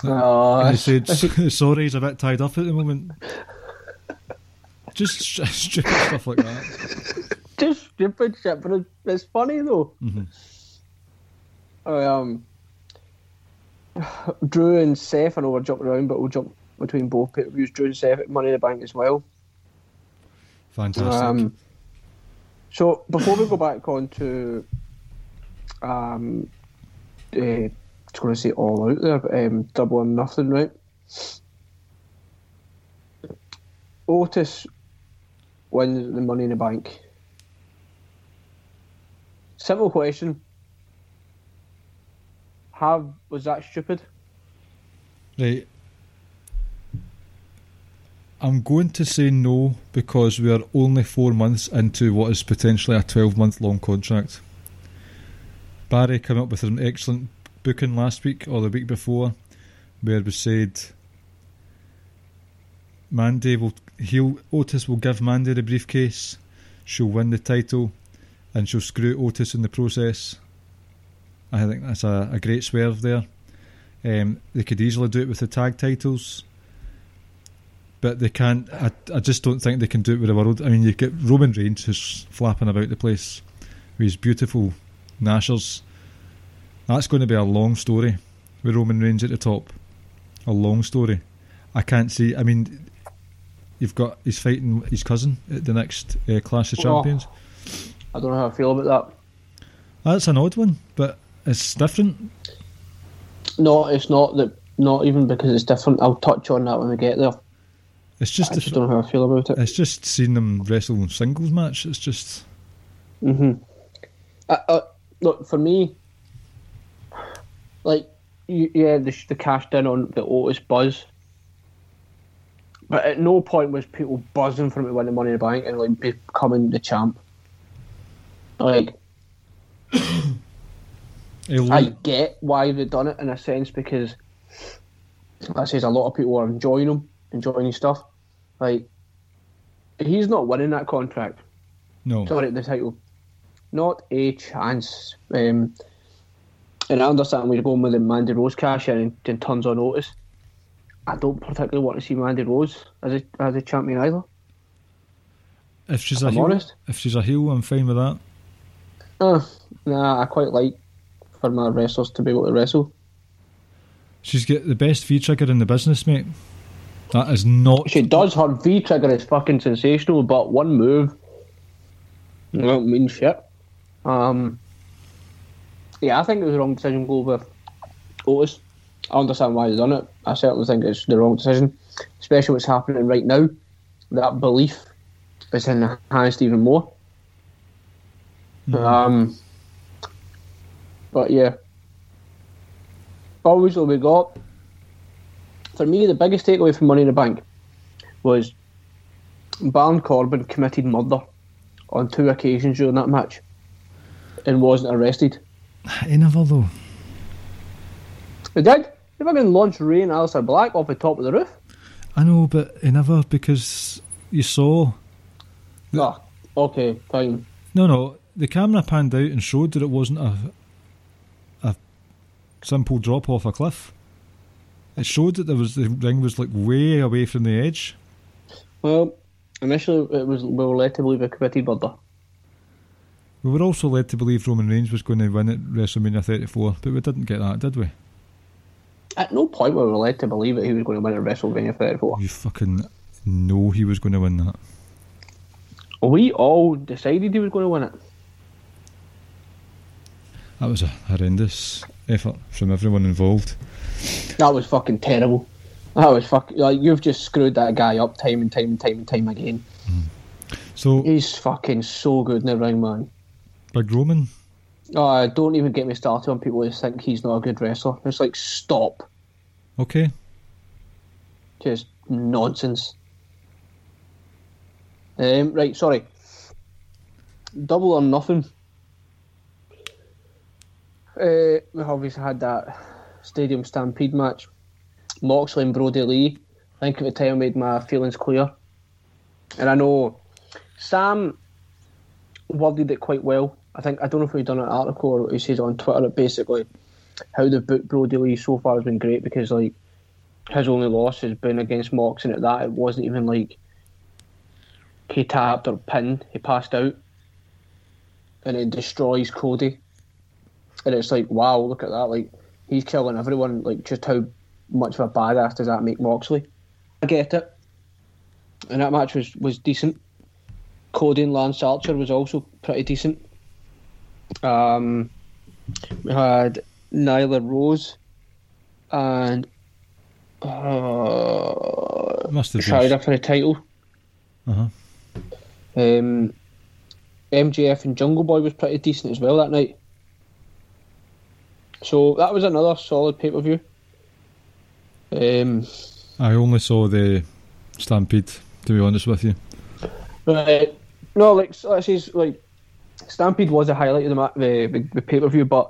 And he said, "Sorry, he's a bit tied up at the moment." Just stupid stuff like that. Just stupid shit, but it's funny though. Mm-hmm. Drew and Seth, I know we're jumping around, but we'll jump between both pay-per-views. Drew and Seth at Money in the Bank as well. Fantastic. So before we go back on to I was going to say All Out there, but Double or Nothing, right? Otis wins the Money in the Bank. Simple question. Was that stupid? Right. I'm going to say no, because we are only 4 months into what is potentially a 12-month long contract. Barry came up with an excellent booking last week or the week before, where we said Otis will give Mandy the briefcase, she'll win the title, and she'll screw Otis in the process. I think that's a great swerve there. They could easily do it with the tag titles, but they can't. I just don't think they can do it with the world. I mean, you get Roman Reigns who's flapping about the place with his beautiful gnashers. That's going to be a long story with Roman Reigns at the top. A long story. I can't see. I mean, he's fighting his cousin at the next Clash of Champions. I don't know how I feel about that. That's an odd one, but it's different. No, it's not. Not even because it's different. I'll touch on that when we get there. It's just I don't know how I feel about it. It's just seeing them wrestle in singles match. It's just. Mhm. Look, for me, like, yeah, the cashed in on the Otis buzz, but at no point was people buzzing for him to win the Money in the Bank and like becoming the champ. Like, I get why they've done it in a sense, because that says a lot of people are enjoying his stuff. Like, he's not winning that contract. No, sorry, the title, not a chance. And I understand we're going with the Mandy Rose cash and then turns on Otis. I don't particularly want to see Mandy Rose as a champion either. If she's a heel, I'm fine with that. Nah, I quite like for my wrestlers to be able to wrestle. She's got the best V-trigger in the business, mate. That is not... She does. Her V-trigger is fucking sensational, but one move don't mean shit. Yeah, I think it was the wrong decision to go with Otis. I understand why they've done it. I certainly think it's the wrong decision, especially what's happening right now. That belief is enhanced even more. But yeah, obviously we got, for me, the biggest takeaway from Money in the Bank was Baron Corbin committed murder on two occasions during that match and wasn't arrested. He never, though. He did. He fucking launched Ray and Aleister Black off the top of the roof. I know, but he never, because you saw... Ah, okay, fine. No, the camera panned out and showed that it wasn't a simple drop off a cliff. It showed that the ring was like way away from the edge. Well, initially we were led to believe a committed murder. We were also led to believe Roman Reigns was going to win at WrestleMania 34, but we didn't get that, did we? At no point were we led to believe that he was going to win at WrestleMania 34. You fucking know he was going to win that. We all decided he was going to win it. That was a horrendous effort from everyone involved. That was fucking terrible. You've just screwed that guy up time and time and time and time again. Mm. So he's fucking so good in the ring, man. Big Roman. Oh, don't even get me started on people who think he's not a good wrestler. It's like, stop. Okay. Just nonsense. Right, sorry. Double or Nothing. We've obviously had that Stadium Stampede match. Moxley and Brody Lee, I think at the time I made my feelings clear. And I know Sam worded it quite well. I don't know if we've done an article or what he says on Twitter, it basically how they've booked Brody Lee so far has been great, because like his only loss has been against Mox, and at that it wasn't even like he tapped or pinned, he passed out and it destroys Cody. And it's like, wow, look at that, like he's killing everyone, like just how much of a badass does that make Moxley? I get it. And that match was decent. Cody and Lance Archer was also pretty decent. We had Nyla Rose and Shida for the title. Uh-huh. MJF and Jungle Boy was pretty decent as well that night. So that was another solid pay-per-view. I only saw the Stampede, to be honest with you. Right. No, like, let's just, like, Stampede was a highlight of the pay-per-view, but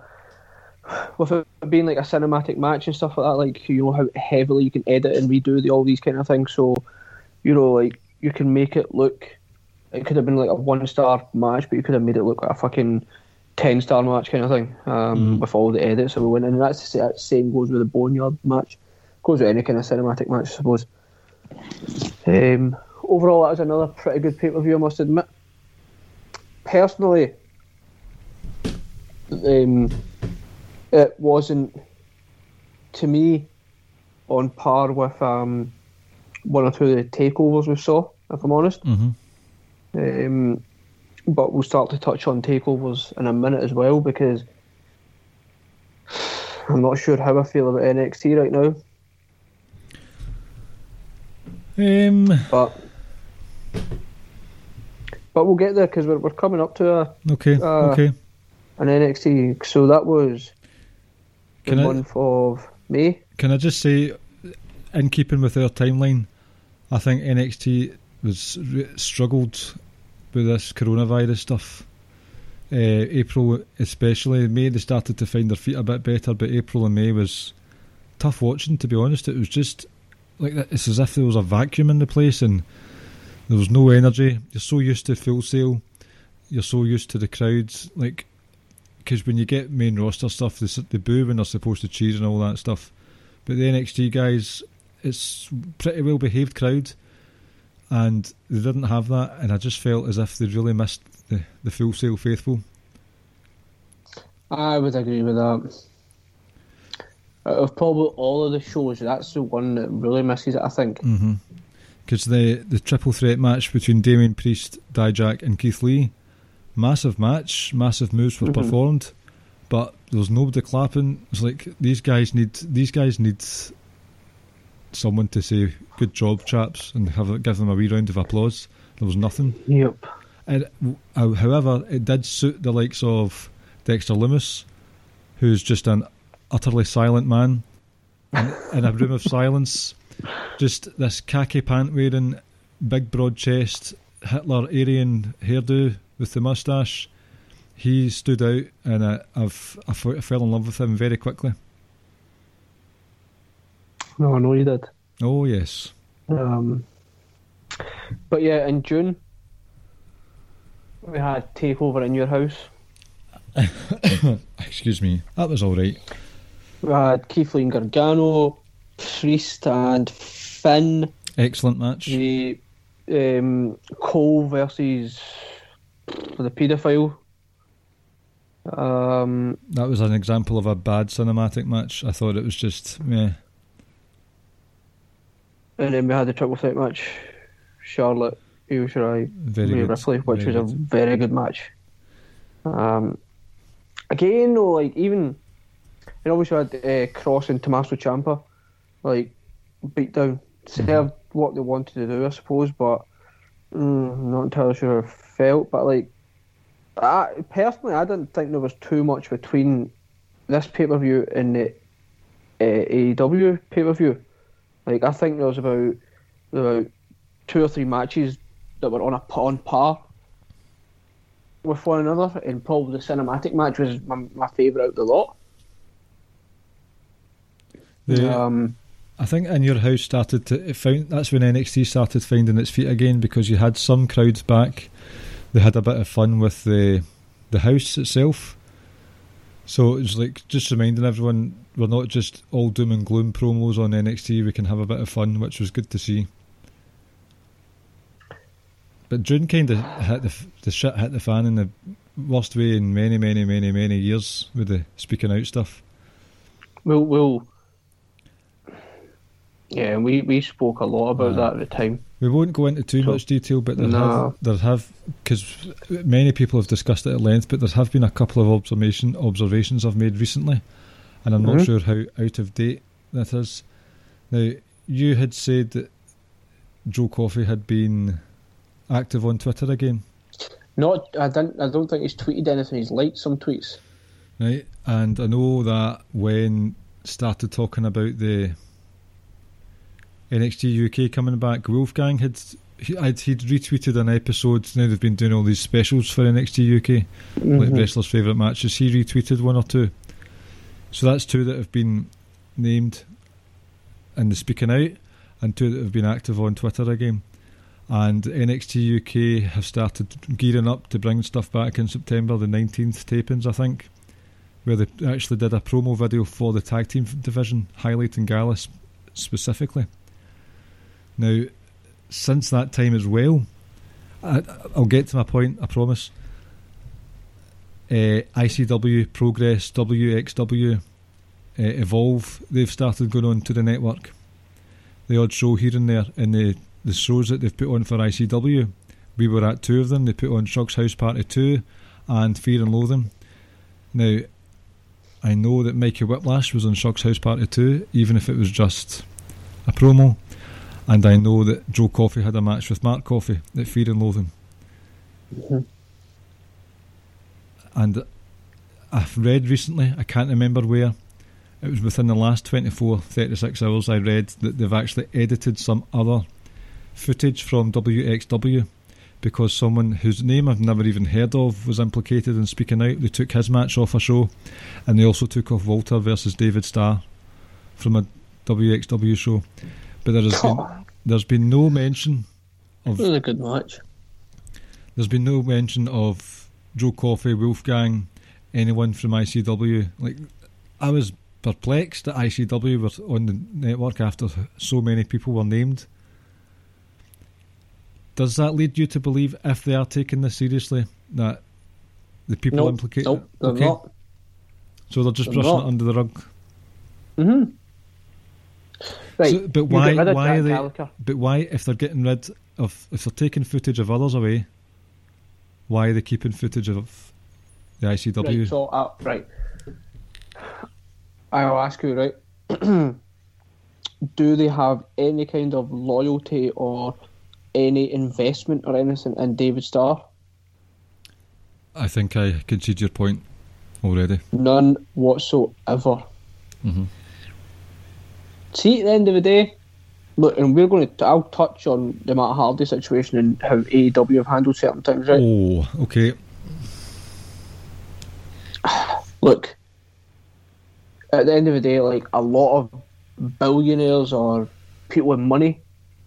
with it being like a cinematic match and stuff like that, like, you know how heavily you can edit and redo all these kind of things, so, you know, like, you can make it look, it could have been like a 1-star match, but you could have made it look like a fucking 10-star match kind of thing, with all the edits that we went in, and that's the same goes with the Boneyard match. Goes with any kind of cinematic match, I suppose. Overall, that was another pretty good pay-per-view, I must admit. Personally, it wasn't, to me, on par with one or two of the takeovers we saw, if I'm honest. Mm-hmm. But we'll start to touch on takeovers in a minute as well, because I'm not sure how I feel about NXT right now. But we'll get there, because we're coming up to an NXT. So that was the month of May. Can I just say, in keeping with our timeline, I think NXT was struggled with this coronavirus stuff. April especially, May they started to find their feet a bit better, but April and May was tough watching, to be honest. It was just like that, it's as if there was a vacuum in the place and there was no energy. You're so used to Full Sail, you're so used to the crowds, like, because when you get main roster stuff, they boo when they're supposed to cheer and all that stuff. But the NXT guys, it's pretty well behaved crowd, and they didn't have that, and I just felt as if they really missed the Full Sail faithful. I would agree with that. Out of probably all of the shows, that's the one that really misses it, I think. Because the triple threat match between Damian Priest, Dijak and Keith Lee, massive match, massive moves were performed, but there was nobody clapping. It's like, these guys need someone to say, good job, chaps, and give them a wee round of applause. There was nothing. Yep. And, however, it did suit the likes of Dexter Lumis, who's just an utterly silent man in a room of silence. Just this khaki pant wearing, big broad chest, Hitler Aryan hairdo with the moustache. He stood out, and I fell in love with him very quickly. No, I know you did. Oh, yes. But yeah, in June, we had Takeover in your house. Excuse me, that was alright. We had Keith Lee and Gargano, Priest and Finn. Excellent match. The Cole versus the paedophile. That was an example of a bad cinematic match. I thought it was just meh. And then we had the triple threat match. Charlotte, Io Shirai, Rhea Ripley, which was a very good match. Again, though, like, even, and obviously I had Cross and Tommaso Ciampa, like, beat down, served what they wanted to do, I suppose, but I'm not entirely sure how it felt. But, like, personally, I didn't think there was too much between this pay-per-view and the AEW pay-per-view. Like, I think there was about two or three matches that were on par with one another, and probably the cinematic match was my favourite out of the lot. I think in your house that's when NXT started finding its feet again, because you had some crowds back. They had a bit of fun with the house itself. So it was like just reminding everyone we're not just all doom and gloom promos on NXT, we can have a bit of fun, which was good to see. But June kind of hit the shit hit the fan in the worst way in many, many, many, many years with the speaking out stuff. We spoke a lot about that at the time. We won't go into too much detail, but there have, because many people have discussed it at length, but there have been a couple of observations I've made recently, and I'm not sure how out of date that is. Now, you had said that Joe Coffey had been active on Twitter again. I don't think he's tweeted anything. He's liked some tweets. Right, and I know that when started talking about the NXT UK coming back, Wolfgang he'd retweeted an episode. Now they've been doing all these specials for NXT UK, like wrestlers' favourite matches. He retweeted one or two, so that's two that have been named in the speaking out, and two that have been active on Twitter again. And NXT UK have started gearing up to bring stuff back in September, the 19th tapings, I think, where they actually did a promo video for the tag team division, highlighting Gallus specifically. Now, since that time as well, I'll get to my point, I promise. ICW, Progress, WXW, Evolve, they've started going on to the network. The odd show here and there, and the shows that they've put on for ICW, we were at two of them. They put on Shug's House Party 2 and Fear and Loathing. Now, I know that Mikey Whiplash was on Shug's House Party 2, even if it was just a promo. And I know that Joe Coffey had a match with Mark Coffey at Fear and Loathing. Mm-hmm. And I've read recently, I can't remember where, it was within the last 36 hours I read that they've actually edited some other footage from WXW because someone whose name I've never even heard of was implicated in speaking out. They took his match off a show, and they also took off Walter versus David Starr from a WXW show. But there's been no mention of... It was a good match. There's been no mention of Joe Coffey, Wolfgang, anyone from ICW. Like, I was perplexed that ICW were on the network after so many people were named. Does that lead you to believe, if they are taking this seriously, that the people implicated... Nope, they're not. So they're just brushing it under the rug? Mm-hmm. Right. So, but why are they? Gallagher. But why, if they're taking footage of others away, why are they keeping footage of the ICW? Right. So, right. I'll ask you. Right. Do they have any kind of loyalty or any investment or anything in David Starr? I think I concede your point already. None whatsoever. Mm-hmm. See, at the end of the day, look, and we're going to, I'll touch on the Matt Hardy situation and how AEW have handled certain things, right? Oh, okay. Look, at the end of the day, like, a lot of billionaires or people with money,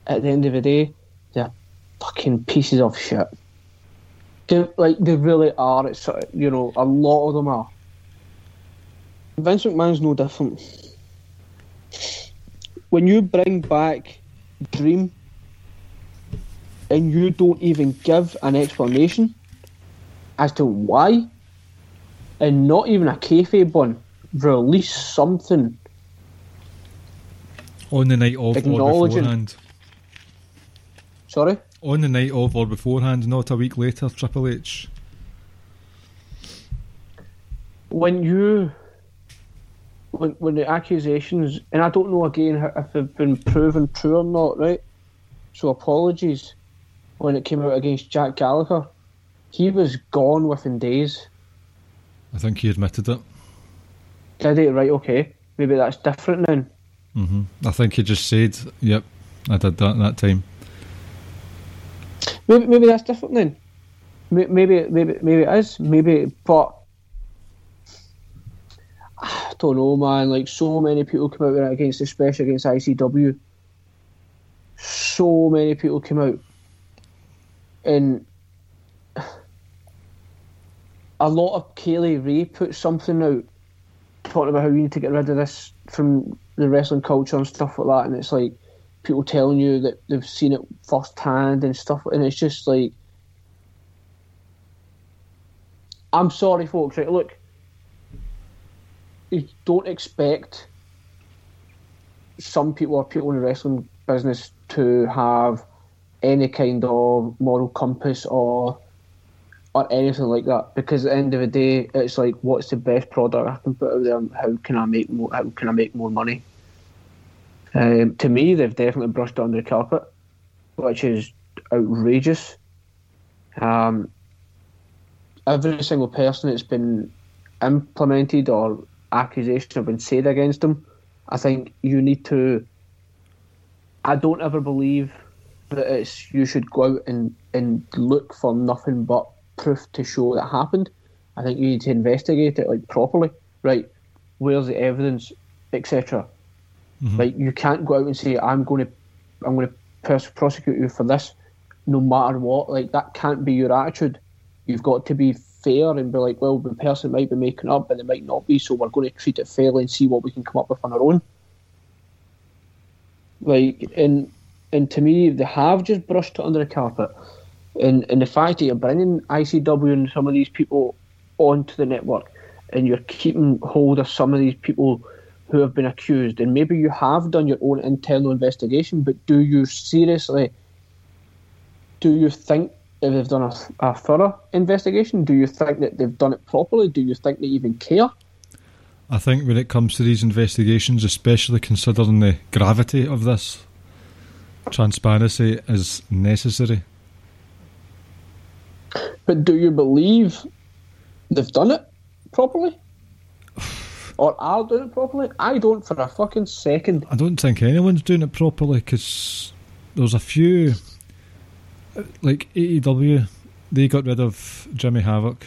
at the end of the day, they're fucking pieces of shit. They really are. It's, you know, a lot of them are. Vince McMahon's no different. When you bring back Dream and you don't even give an explanation as to why, and not even a kayfabe one, release something on the night of or beforehand. Sorry? On the night of or beforehand, not a week later, Triple H. When the accusations, and I don't know again if they've been proven true or not, right? So apologies. When it came out against Jack Gallagher, he was gone within days. I think he admitted it. Did he? Right, okay. Maybe that's different then. Mm-hmm. I think he just said, yep, I did that time. Maybe that's different then. Maybe it is. Maybe, but I don't know, man. Like, so many people come out with it against, especially against ICW. So many people came out, and a lot of Kaylee Ray put something out talking about how you need to get rid of this from the wrestling culture and stuff like that, and it's like people telling you that they've seen it firsthand and stuff, and it's just like, I'm sorry folks, right? Look, you don't expect some people or people in the wrestling business to have any kind of moral compass or anything like that, because at the end of the day, it's like, what's the best product I can put out there, and how can I make more money? To me, they've definitely brushed it under the carpet, which is outrageous. Every single person that's been implemented or accusations have been said against them, I think you need to... I don't ever believe that it's, you should go out and look for nothing but proof to show that happened. I think you need to investigate it, like, properly. Right, where's the evidence, etc. Mm-hmm. Like, you can't go out and say, I'm going to prosecute you for this, no matter what. Like, that can't be your attitude. You've got to be fair and be like, well, the person might be making up, but they might not be, so we're going to treat it fairly and see what we can come up with on our own. Like, and to me, they have just brushed it under the carpet. And the fact that you're bringing ICW and some of these people onto the network, and you're keeping hold of some of these people who have been accused, and maybe you have done your own internal investigation, but do you think that they've done a thorough investigation? Do you think that they've done it properly? Do you think they even care? I think when it comes to these investigations, especially considering the gravity of this, transparency is necessary. But do you believe they've done it properly? Or are doing it properly? I don't for a fucking second. I don't think anyone's doing it properly, because there's a few... Like, AEW, they got rid of Jimmy Havoc,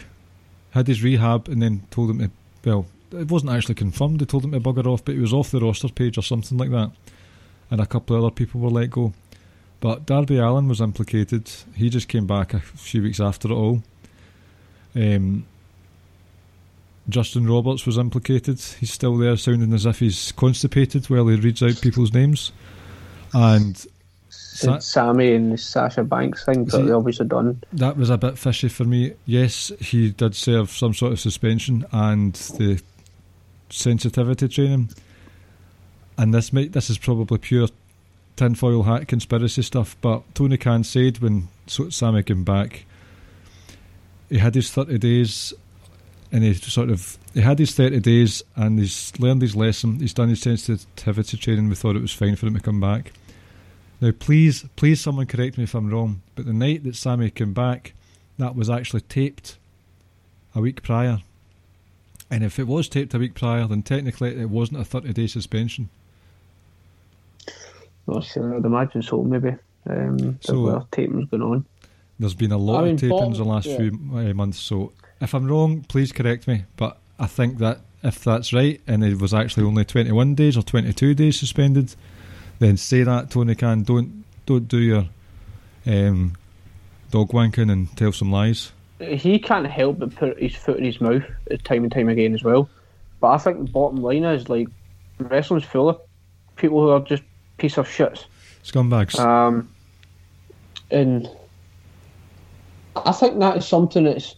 had his rehab, and then told him to... Well, it wasn't actually confirmed, they told him to bugger off, but he was off the roster page or something like that. And a couple of other people were let go. But Darby Allin was implicated. He just came back a few weeks after it all. Justin Roberts was implicated. He's still there sounding as if he's constipated while he reads out people's names. And Sammy and Sasha Banks thing that they obviously done. That was a bit fishy for me. Yes, he did serve some sort of suspension and the sensitivity training. And this is probably pure tinfoil hat conspiracy stuff, but Tony Khan said when Sammy came back, he had his 30 days and and he's learned his lesson, he's done his sensitivity training, we thought it was fine for him to come back. Now please someone correct me if I'm wrong, but the night that Sammy came back, that was actually taped a week prior And if it was taped a week prior, then technically it wasn't a 30-day suspension. Well, sure, I'd imagine so, maybe. So there were tapings going on. There's been a lot of tapings the last few months, so if I'm wrong, please correct me, but I think that if that's right, and it was actually only 21 days or 22 days suspended, then say that, Tony Khan. Don't do your dog wanking and tell some lies. He can't help but put his foot in his mouth time and time again as well. But I think the bottom line is, like, wrestling's full of people who are just piece of shits. Scumbags. And I think that is something that's...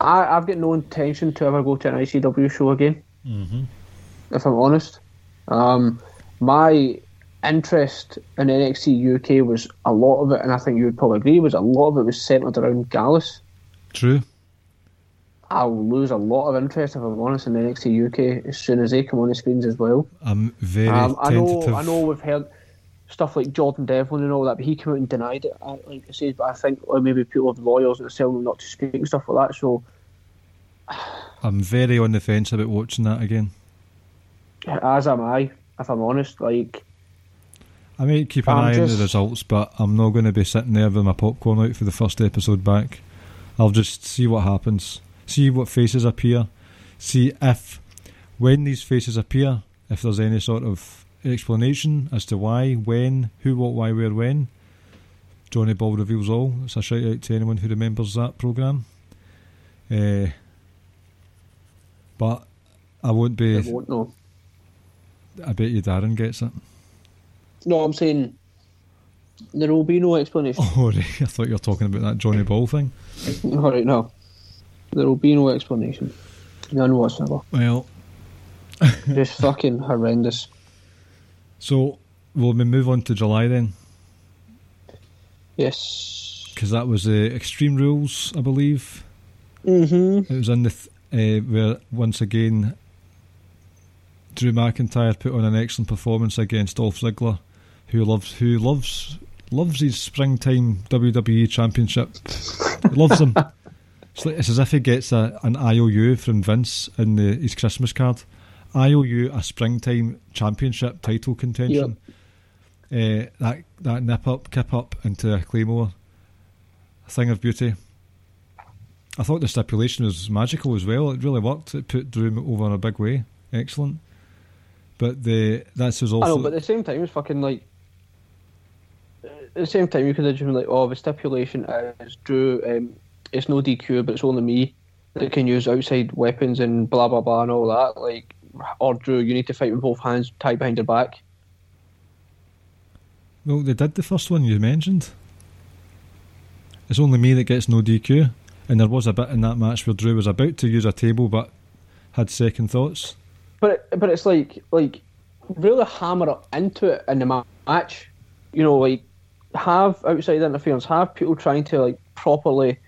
I've got no intention to ever go to an ICW show again, if I'm honest. My interest in NXT UK was a lot of it, and I think you would probably agree, was a lot of it was centred around Gallus. True. I'll lose a lot of interest, if I'm honest, in NXT UK as soon as they come on the screens as well. I'm very tentative. I know we've heard stuff like Jordan Devlin and all that, but he came out and denied it, like I said, but I think or maybe people have lawyers that tell them not to speak and stuff like that, so... I'm very on the fence about watching that again. As am I, if I'm honest, like... I may keep an eye on the results, but I'm not going to be sitting there with my popcorn out for the first episode back. I'll just see what happens, see what faces appear, see if, when these faces appear, if there's any sort of explanation as to why, when, who, what, why, where, when. Johnny Ball reveals all. It's a shout out to anyone who remembers that programme. But I won't be... I won't know. I bet you Darren gets it. No, I'm saying there will be no explanation. Oh, right. I thought you were talking about that Johnny Ball thing. All right, no. There will be no explanation. None whatsoever. Well... Just fucking horrendous. So, will we move on to July then? Yes. Because that was Extreme Rules, I believe. It was in the... where, once again... Drew McIntyre put on an excellent performance against Dolph Ziggler, who loves his springtime WWE Championship. He loves him. It's as if he gets an IOU from Vince in his Christmas card. IOU, a springtime championship title contention. Yep. That kip up into a Claymore, a thing of beauty. I thought the stipulation was magical as well. It really worked. It put Drew over in a big way. Excellent. But that's also... I know, but at the same time, it's fucking like... At the same time, you could have just been like, oh, the stipulation is Drew, it's no DQ, but it's only me that can use outside weapons and blah, blah, blah and all that. Like, or Drew, you need to fight with both hands tied behind your back. Well, they did the first one you mentioned. It's only me that gets no DQ. And there was a bit in that match where Drew was about to use a table, but had second thoughts. But it's like really hammer up into it in the match, you know, like have outside interference, have people trying to like properly.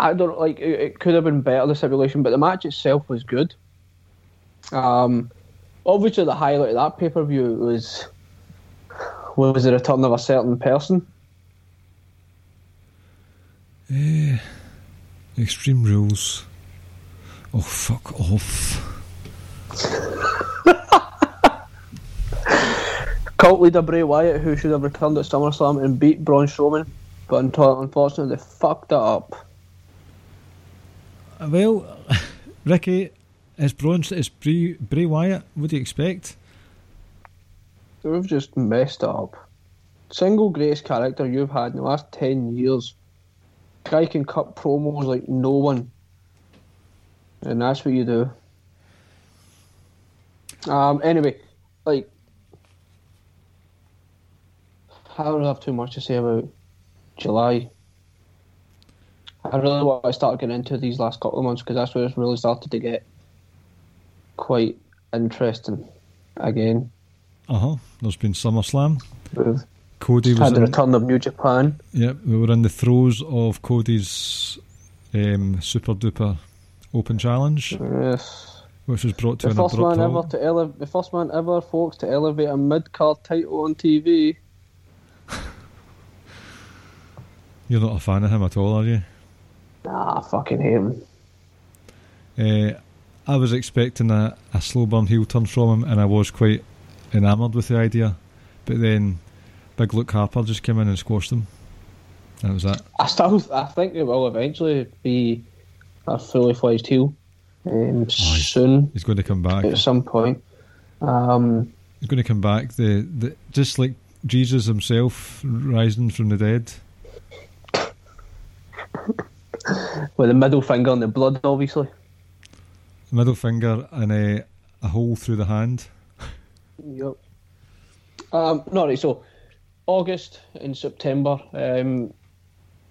I don't like it could have been better the stipulation, but the match itself was good. Obviously the highlight of that pay per view was the return of a certain person. Extreme Rules. Oh fuck off. Cult leader Bray Wyatt, who should have returned at SummerSlam and beat Braun Strowman, but unfortunately they fucked it up. Well, Ricky, it's Bray Wyatt. What do you expect? We've just messed it up. Single greatest character you've had in the last 10 years. Guy can cut promos like no one, and that's what you do. Anyway, like, I don't have too much to say about July. I really want to start getting into these last couple of months because that's where it's really started to get quite interesting again. There's been SummerSlam. Cody had the return of New Japan. Yep, we were in the throes of Cody's super duper open challenge. Yes. Which was brought to an abrupt halt. The first man ever, folks, to elevate a mid-card title on TV. You're not a fan of him at all, are you? Nah, I fucking hate him. I was expecting a slow burn heel turn from him, and I was quite enamoured with the idea, but then Big Luke Harper just came in and squashed him. That was that. I think they will eventually be a fully fledged heel soon. He's going to come back at some point. He's going to come back. The just like Jesus himself rising from the dead. With the middle finger and the blood, obviously. Middle finger and a hole through the hand. Yep. Right, so August and September,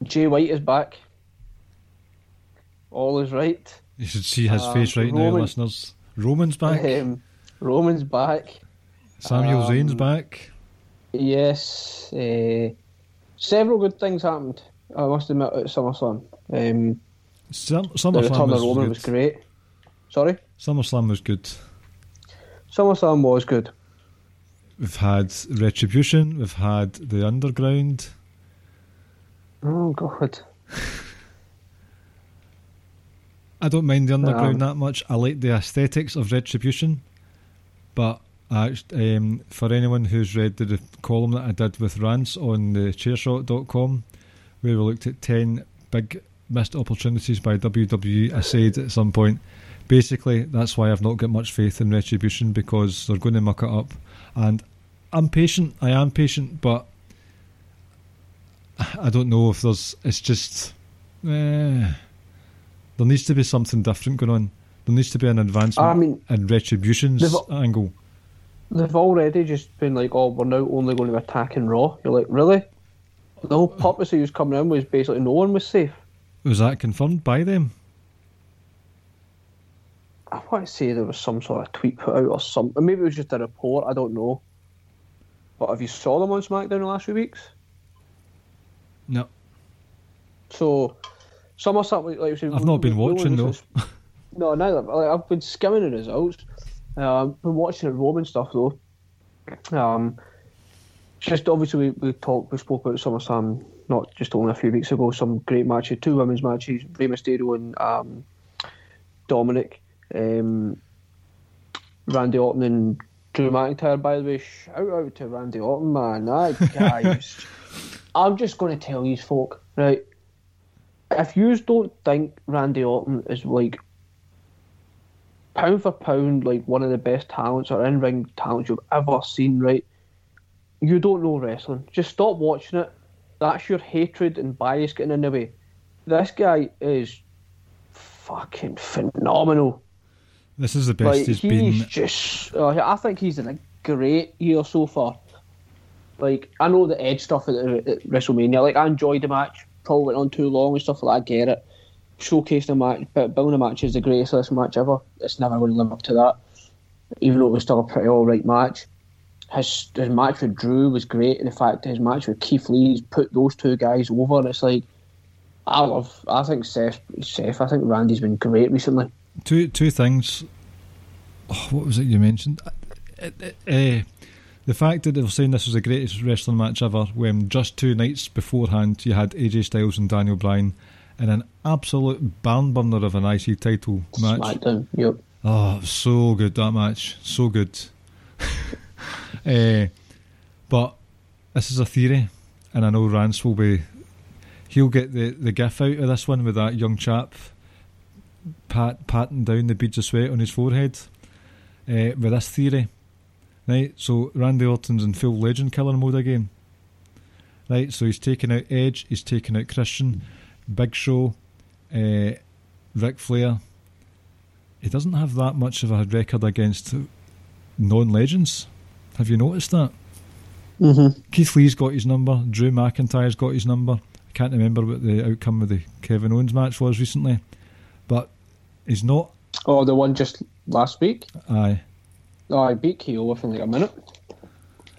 Jay White is back. All is right. You should see his face right now, listeners. Roman's back. Roman's back. Samuel Zayn's back. Yes. Several good things happened, I must admit, at SummerSlam. SummerSlam, the return of Roman was great. Sorry? SummerSlam was good. SummerSlam was good. We've had Retribution, we've had The Underground. Oh, God. I don't mind The Underground that much. I like the aesthetics of Retribution, but for anyone who's read the column that I did with Rance on the chairshot.com, where we looked at 10 big missed opportunities by WWE, I said at some point, basically, that's why I've not got much faith in Retribution, because they're going to muck it up. And I'm patient, but I don't know if there's... It's just... there needs to be something different going on. There needs to be an advancement in Retribution's angle. They've already just been like, oh, we're now only going to attack in Raw. You're like, really? The whole purpose of you coming in was basically no one was safe. Was that confirmed by them? I want to say there was some sort of tweet put out or something. Maybe it was just a report, I don't know. But have you saw them on SmackDown the last few weeks? No. So, SummerSlam, like I said, I've not been watching though. No, neither. Like, I've been skimming the results. I've been watching the Roman stuff though. Just obviously we spoke about SummerSlam not just only a few weeks ago. Some great matches, two women's matches, Rey Mysterio and Dominic. Randy Orton and Drew McIntyre, by the way. Shout out to Randy Orton, man. That guy. I'm just going to tell these folk, right? If you don't think Randy Orton is like pound for pound, like one of the best talents or in-ring talents you've ever seen, right? You don't know wrestling. Just stop watching it. That's your hatred and bias getting in the way. This guy is fucking phenomenal. This is the best he's been. Just, I think he's in a great year so far. Like, I know the Edge stuff at WrestleMania. Like, I enjoyed the match. Probably went on too long and stuff like that. I get it. Showcasing a match, but building a match is the greatest last match ever. It's never going to live up to that. Even though it was still a pretty alright match. His match with Drew was great. And in fact, his match with Keith Lee's put those two guys over. And it's like, I think I think Randy's been great recently. Two things. Oh, what was it you mentioned? The fact that they were saying this was the greatest wrestling match ever, when just two nights beforehand you had AJ Styles and Daniel Bryan in an absolute barn burner of an IC title match. SmackDown, yep. Oh, so good that match, so good. But this is a theory, and I know Rance will be. He'll get the gif out of this one with that young chap patting down the beads of sweat on his forehead with this theory. Right, so Randy Orton's in full legend killer mode again. Right, so he's taken out Edge, he's taken out Christian, Big Show, Ric Flair. He doesn't have that much of a record against non-legends. Have you noticed that? Mm-hmm. Keith Lee's got his number, Drew McIntyre's got his number. I can't remember what the outcome of the Kevin Owens match was recently, but he's not. Oh, the one just last week? Aye. Oh, I beat KO within like a minute.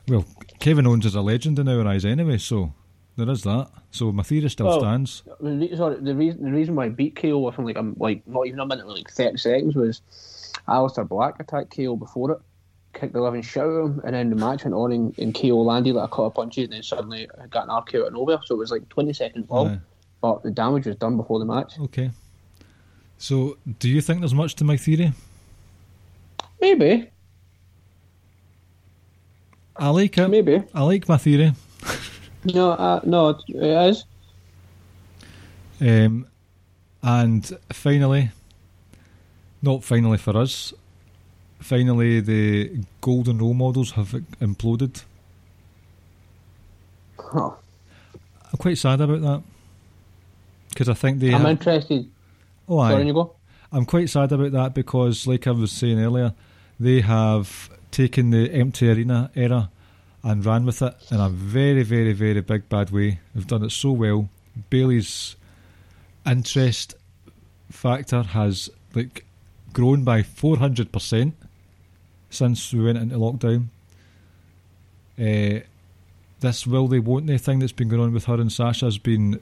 Well, Kevin Owens is a legend in our eyes anyway, so there is that. So my theory still stands. Sorry, the reason why I beat KO within like not even a minute, like 30 seconds, was Alistair Black attacked KO before it, kicked the living shit out of him, and then the match went on and KO landed like a couple of punches, and then suddenly I got an RKO out of nowhere, so it was like 20 seconds long, but the damage was done before the match. Okay. So, do you think there's much to my theory? Maybe. I like it. Maybe. I like my theory. No, it is. And finally, not finally for us, finally the golden role models have imploded. Huh. I'm quite sad about that. Because I think they... I'm interested. Oh, sorry, you go. I'm quite sad about that because, like I was saying earlier, they have taken the empty arena era and ran with it in a very, very, very big bad way. They've done it so well. Bayley's interest factor has grown by 400% since we went into lockdown. This will they won't they thing that's been going on with her and Sasha has been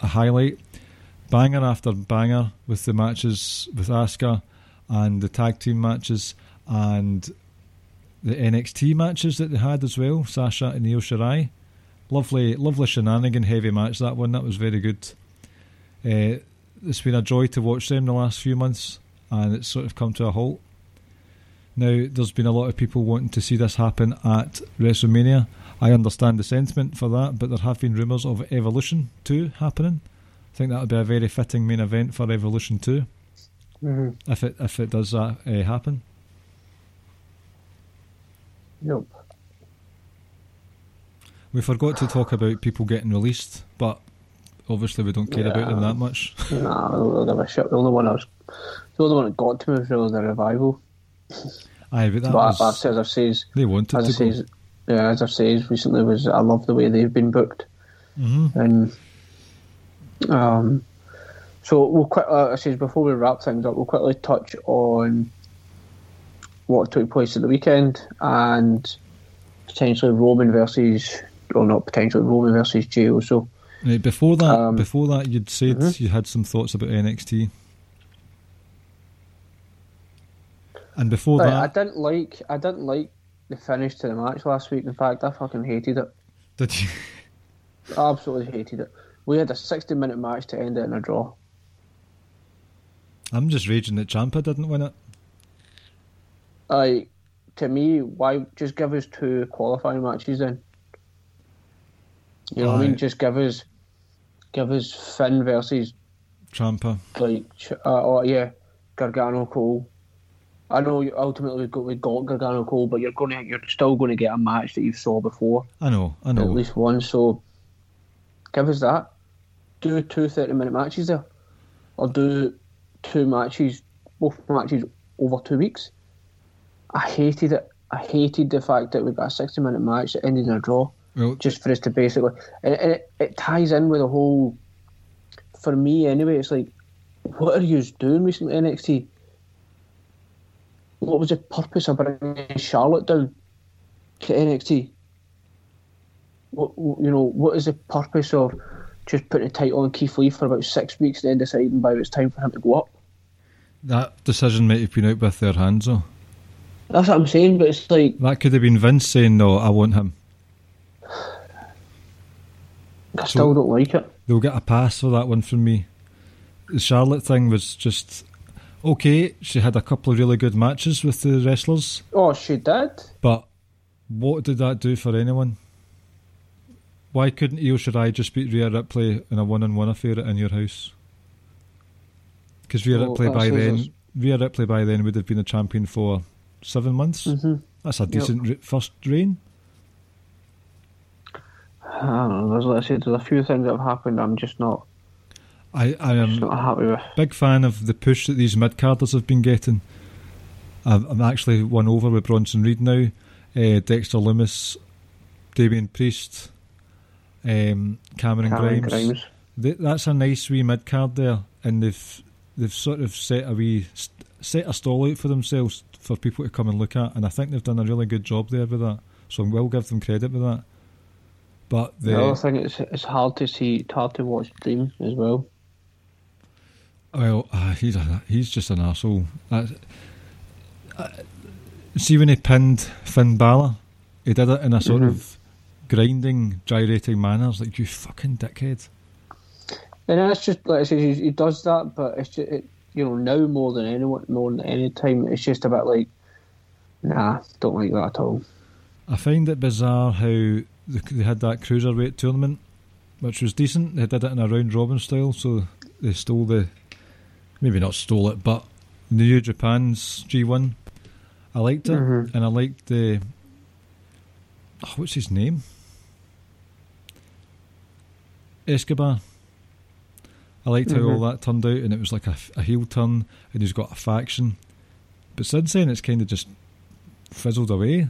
a highlight. Banger after banger with the matches with Asuka and the tag team matches and the NXT matches that they had as well, Sasha and Io Shirai. Lovely shenanigan heavy match, that one. That was very good. It's been a joy to watch them the last few months, and it's sort of come to a halt. Now, there's been a lot of people wanting to see this happen at WrestleMania. I understand the sentiment for that, but there have been rumours of Evolution 2 happening. I think that would be a very fitting main event for Evolution 2, mm-hmm. if it does that happen. Yep. We forgot to talk about people getting released, but obviously we don't care about them that much. Nah, I don't give a shit. The only one that got to me was really the Revival. Aye, but that was... as I've said recently, I love the way they've been booked. Mm-hmm. And... so we'll quickly, I says before we wrap things up, we'll quickly touch on what took place at the weekend and potentially Roman versus Jey Uso. Right, before that, you'd said you had some thoughts about NXT, and before that, I didn't like the finish to the match last week. In fact, I fucking hated it. Did you? I absolutely hated it. We had a 60-minute match to end it in a draw. I'm just raging that Ciampa didn't win it. To me, why just give us two qualifying matches then? You know what I mean? Just give us Finn versus Ciampa. Gargano Cole. I know you ultimately we got Gargano Cole, but you're still going to get a match that you saw before. I know. At least one, so. Give us that. Do two 30-minute matches there. Or do two matches, both matches over 2 weeks. I hated it. I hated the fact that we got a 60-minute match that ended in a draw. Well, just for us to basically... And it ties in with the whole... For me, anyway, it's like, what are you doing recently, NXT? What was the purpose of bringing Charlotte down to NXT? What is the purpose of just putting a title on Keith Lee for about 6 weeks, then deciding by it's time for him to go up? That decision might have been out with their hands, though. That's what I'm saying, but it's like... That could have been Vince saying, no, I want him. I still don't like it. They'll get a pass for that one from me. The Charlotte thing was just... Okay, she had a couple of really good matches with the wrestlers. Oh, she did. But what did that do for anyone? Why couldn't Io Shirai just beat Rhea Ripley in a one-on-one affair in your house? Because Rhea Ripley by then would have been a champion for 7 months. Mm-hmm. That's a decent first reign. I don't know. There's a few things that have happened. I'm just not. I am not happy with. Big fan of the push that these mid-carders have been getting. I'm actually won over with Bronson Reed now, Dexter Lumis, Damian Priest. Cameron Grimes. That's a nice wee mid card there, and they've sort of set a stall out for themselves for people to come and look at, and I think they've done a really good job there with that. So I will give them credit with that. But the other thing, it's hard to see, it's hard to watch Dream as well. Well, he's just an arsehole. See when he pinned Finn Balor, he did it in a sort of grinding, gyrating manners, like, you fucking dickhead. And that's just, like I say, he does that, but it's just, you know, now more than anyone, more than any time, it's just a bit like, nah, don't like that at all. I find it bizarre how they had that cruiserweight tournament, which was decent. They did it in a round robin style, so they stole the, maybe not stole it, but New Japan's G1. I liked it, and I liked the, what's his name? Escobar. I liked how all that turned out, and it was like a heel turn, and he's got a faction. But since then, it's kind of just fizzled away.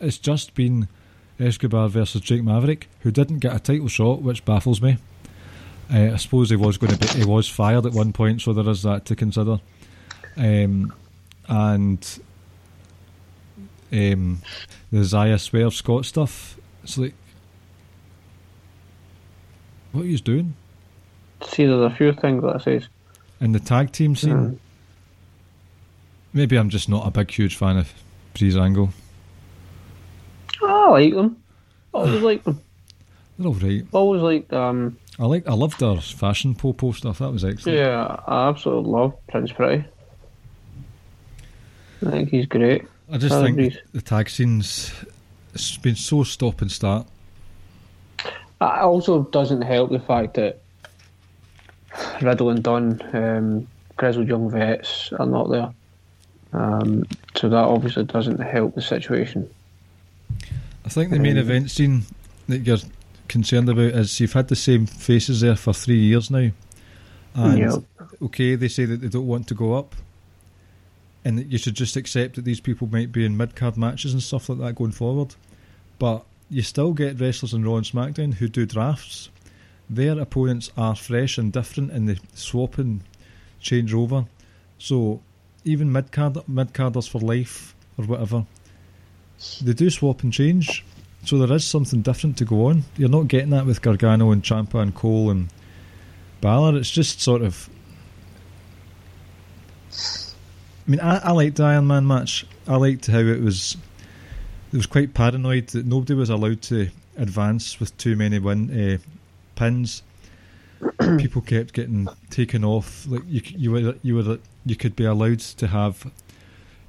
It's just been Escobar versus Drake Maverick, who didn't get a title shot, which baffles me. I suppose he was fired at one point, so there is that to consider. And the Zaya Swerve Scott stuff. It's like, what are you doing? See, there's a few things that it says. And the tag team scene. Maybe I'm just not a big, huge fan of Breeze Angle. Oh, I like them. I always like them. They're all right. Always liked them. I loved their fashion popo stuff. That was excellent. Yeah, I absolutely love Prince Pretty. I think he's great. I just think the tag scene's, it's been so stop and start. It also doesn't help the fact that Riddle and Dunn, grizzled young vets, are not there. So that obviously doesn't help the situation. I think the main event scene that you're concerned about is you've had the same faces there for 3 years now. And okay, they say that they don't want to go up, and that you should just accept that these people might be in mid-card matches and stuff like that going forward. But you still get wrestlers in Raw and SmackDown who do drafts. Their opponents are fresh and different, and they swap and change over. So even mid-carders for life or whatever, they do swap and change, so there is something different to go on. You're not getting that with Gargano and Ciampa and Cole and Balor. It's just sort of, I mean, I liked the Iron Man match. I liked how it was quite paranoid that nobody was allowed to advance with too many pins. People kept getting taken off. Like you could be allowed to have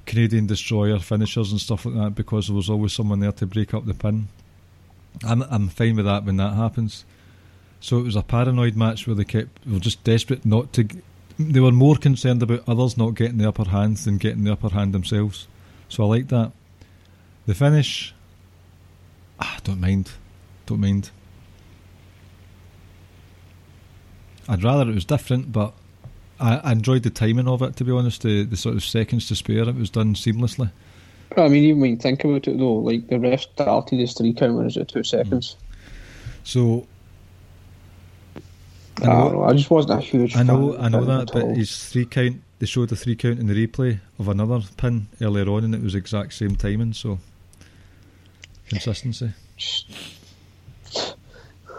Canadian Destroyer finishers and stuff like that, because there was always someone there to break up the pin. I'm fine with that when that happens. So it was a paranoid match where they were just desperate not to. They were more concerned about others not getting the upper hand than getting the upper hand themselves. So I like that. The finish, don't mind. I'd rather it was different, but I enjoyed the timing of it, to be honest, the sort of seconds to spare. It was done seamlessly. I mean, even when you think about it, though, like the ref started his 3 count when it was at 2 seconds. So, I don't know, I just wasn't a huge fan. I know that, but his 3 count, they showed the 3 count in the replay of another pin earlier on, and it was exact same timing, so consistency.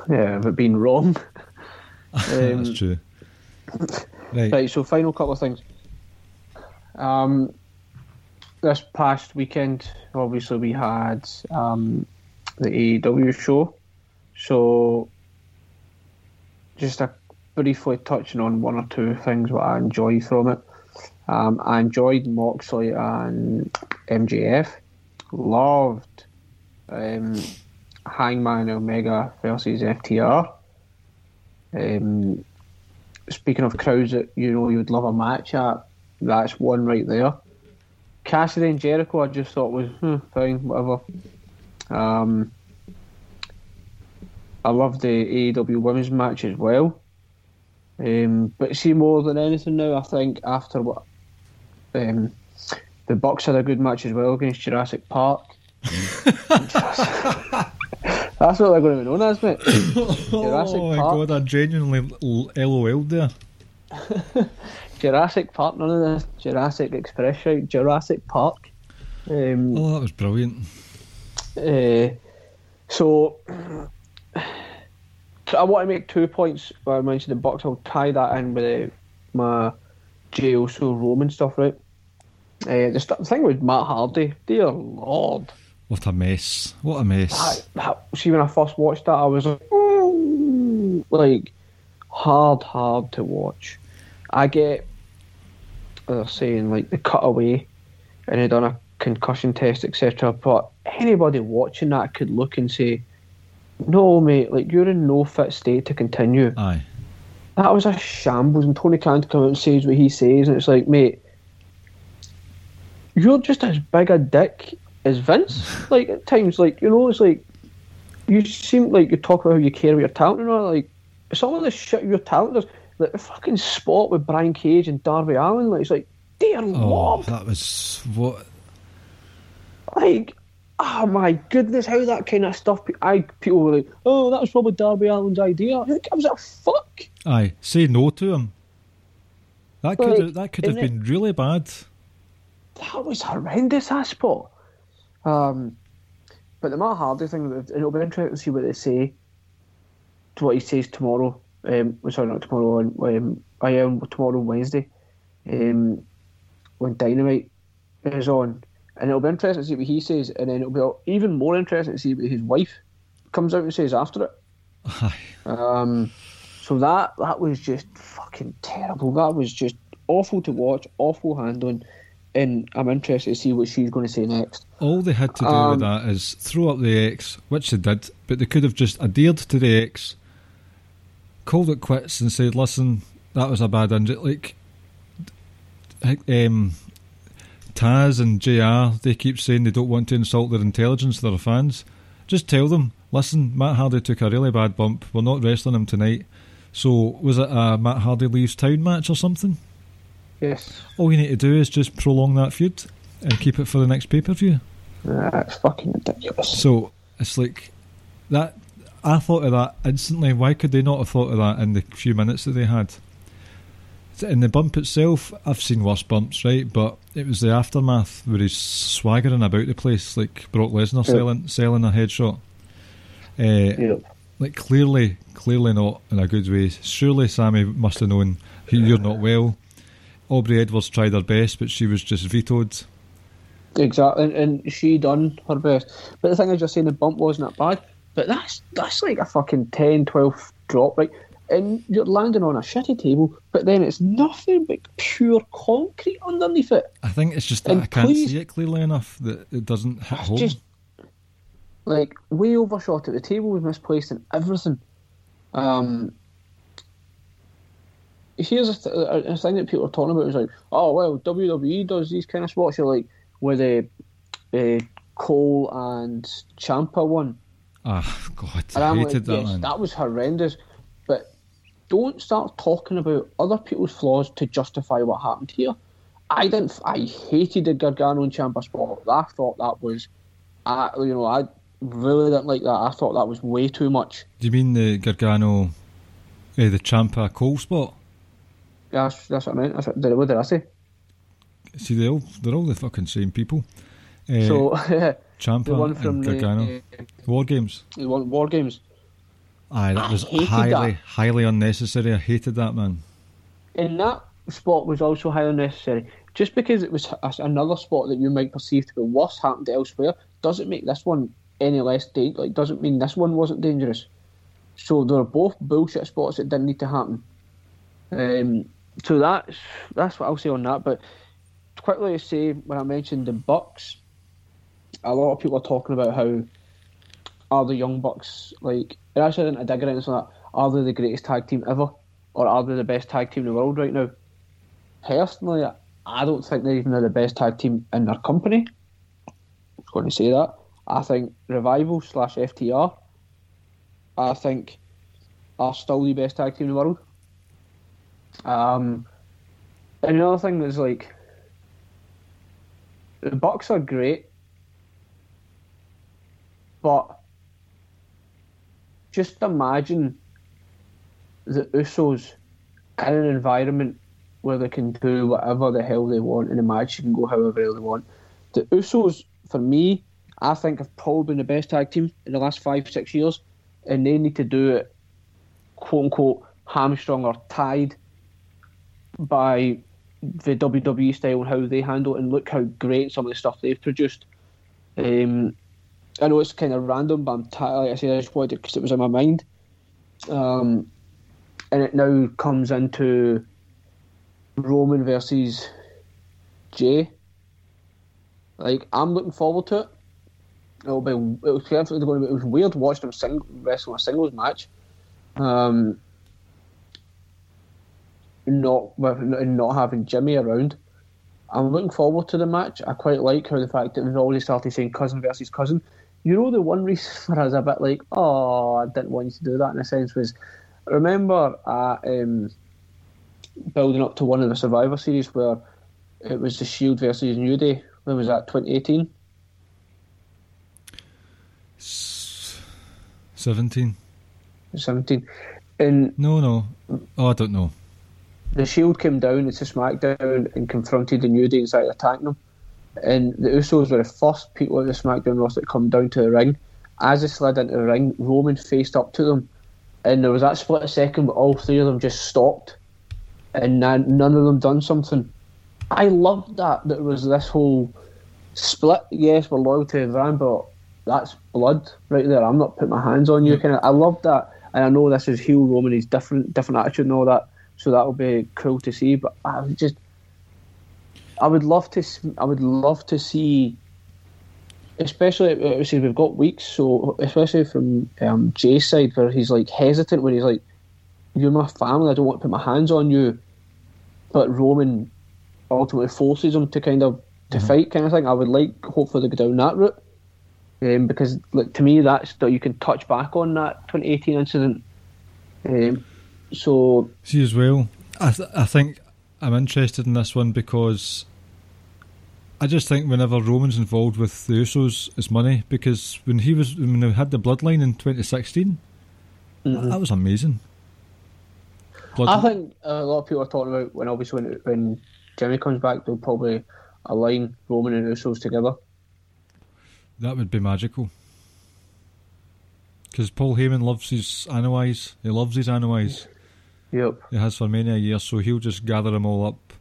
Yeah, but being wrong. That's true. Right, so final couple of things. This past weekend, obviously, we had the AEW show. So, just briefly touching on one or two things what I enjoyed from it. I enjoyed Moxley and MJF. Loved Hangman Omega versus FTR. Speaking of crowds that you know you would love a match at, that's one right there. Cassidy and Jericho, I just thought was fine, whatever. I loved the AEW women's match as well. But see, more than anything now, I think after what the Bucks had a good match as well against Jurassic Park. That's what they're going to be known as, mate. Jurassic Park. God, I genuinely LOL'd there. Jurassic Park, none of this Jurassic Express shout, Jurassic Park. That was brilliant. So I want to make 2 points where I mentioned the Bucks. I'll tie that in with my Jey Uso Roman stuff, right? The thing with Matt Hardy, dear Lord. What a mess. What a mess. See, when I first watched that, I was like, hard to watch. I get they're saying like the cutaway and they've done a concussion test, etc. But anybody watching that could look and say, no, mate, like you're in no fit state to continue. Aye. That was a shambles, and Tony Khan comes out and says what he says, and it's like, mate, you're just as big a dick as Vince. Like at times, like, you know, it's like you seem like you talk about how you care about your talent and all, like some of the shit your talent does, like the fucking spot with Brian Cage and Darby Allin, like it's like, dear Lord, that was what. Like, oh my goodness, how that kind of stuff. People were like, oh, that was probably Darby Allin's idea. Like, I was like, fuck. Aye, say no to him. That could like, that could have been really bad. That was horrendous, that spot. But the Matt Hardy thing, it'll be interesting to see what they say, to what he says tomorrow. Sorry, not tomorrow. Tomorrow, Wednesday, when Dynamite is on. And it'll be interesting to see what he says, and then it'll be even more interesting to see what his wife comes out and says after it. So that was just fucking terrible. That was just awful to watch, awful handling, and I'm interested to see what she's going to say next. All they had to do with that is throw up the X, which they did, but they could have just adhered to the X, called it quits and said, listen, that was a bad injury. Taz and JR, they keep saying they don't want to insult their intelligence, their fans. Just tell them, listen, Matt Hardy took a really bad bump, we're not wrestling him tonight. So was it a Matt Hardy leaves town match or something? Yes. All you need to do is just prolong that feud and keep it for the next pay-per-view. That's fucking ridiculous. So it's like that. I thought of that instantly. Why could they not have thought of that in the few minutes that they had? And the bump itself, I've seen worse bumps, right? But it was the aftermath where he's swaggering about the place, like Brock Lesnar selling a headshot. Like clearly not in a good way. Surely Sammy must have known you're not well. Aubrey Edwards tried her best, but she was just vetoed. Exactly, and she done her best. But the thing is, you're saying the bump wasn't that bad, but that's like a fucking 10, 12 drop, right? And you're landing on a shitty table, but then it's nothing but pure concrete underneath it. I think it's just that, and I can't see it clearly enough that it doesn't hit home. Just like way overshot at the table, was misplaced and everything. Here's a thing that people are talking about, is like, oh well, WWE does these kind of spots. You're like, with a Cole and Ciampa one. Oh God, I hated that. Yes, that was horrendous. Don't start talking about other people's flaws to justify what happened here. I hated the Gargano and Ciampa spot. I thought that was, I really didn't like that. I thought that was way too much. Do you mean the Gargano, the Ciampa Cole spot? Yeah, that's what I meant. What did I say? See, they're all the fucking same people. Ciampa the one from and Gargano. War Games. The one War Games. Aye, that was highly unnecessary. I hated that, man. And that spot was also highly unnecessary. Just because it was another spot that you might perceive to be worse happened elsewhere, doesn't make this one any less dangerous. Like, doesn't mean this one wasn't dangerous. So they were both bullshit spots that didn't need to happen. So that's what I'll say on that. But quickly to say, when I mentioned the Bucks, a lot of people are talking about how are the Young Bucks, like, and actually I didn't dig into that, are they the greatest tag team ever? Or are they the best tag team in the world right now? Personally, I don't think they're even the best tag team in their company. I was going to say that. I think Revival / FTR, I think, are still the best tag team in the world. And another thing that's like, the Bucks are great, but just imagine the Usos in an environment where they can do whatever the hell they want, and the match can go however hell they want. The Usos, for me, I think have probably been the best tag team in the last 5-6 years, and they need to do it, quote unquote, hamstrung or tied by the WWE style and how they handle it, and look how great some of the stuff they've produced. I know it's kind of random, but like I said, I just wanted it because it was in my mind. And it now comes into Roman versus Jay. Like, I'm looking forward to it. It was weird watching him wrestle a singles match. Not having Jimmy around. I'm looking forward to the match. I quite like how the fact that we've already started saying cousin versus cousin. You know, the one reason for us a bit like, oh, I didn't want you to do that in a sense was, remember building up to one of the Survivor Series where it was the Shield versus New Day. When was that, 2018? 17. And no, I don't know. The Shield came down into SmackDown and confronted the New Day and started attacking them. And the Usos were the first people at the SmackDown roster to come down to the ring. As they slid into the ring, Roman faced up to them. And there was that split second, but all three of them just stopped. And none of them done something. I loved that it was this whole split. Yes, we're loyal to the brand, but that's blood right there. I'm not putting my hands on you. I loved that. And I know this is heel Roman, he's different attitude and all that. So that'll be cool to see. But I would love to see, especially we've got weeks, so especially from Jay's side where he's like hesitant, where he's like, you're my family, I don't want to put my hands on you, but Roman ultimately forces him to kind of fight kind of thing. I would like hopefully to go down that route, because like, to me that's that you can touch back on that 2018 incident. So see as well. I think I'm interested in this one because I just think whenever Roman's involved with the Usos, it's money. Because when they had the Bloodline in 2016, that was amazing. I think a lot of people are talking about when Jimmy comes back, they'll probably align Roman and Usos together. That would be magical. Because Paul Heyman loves his Anoa'i. He loves his Anoa'i. Yep. He has for many a year, so he'll just gather them all up.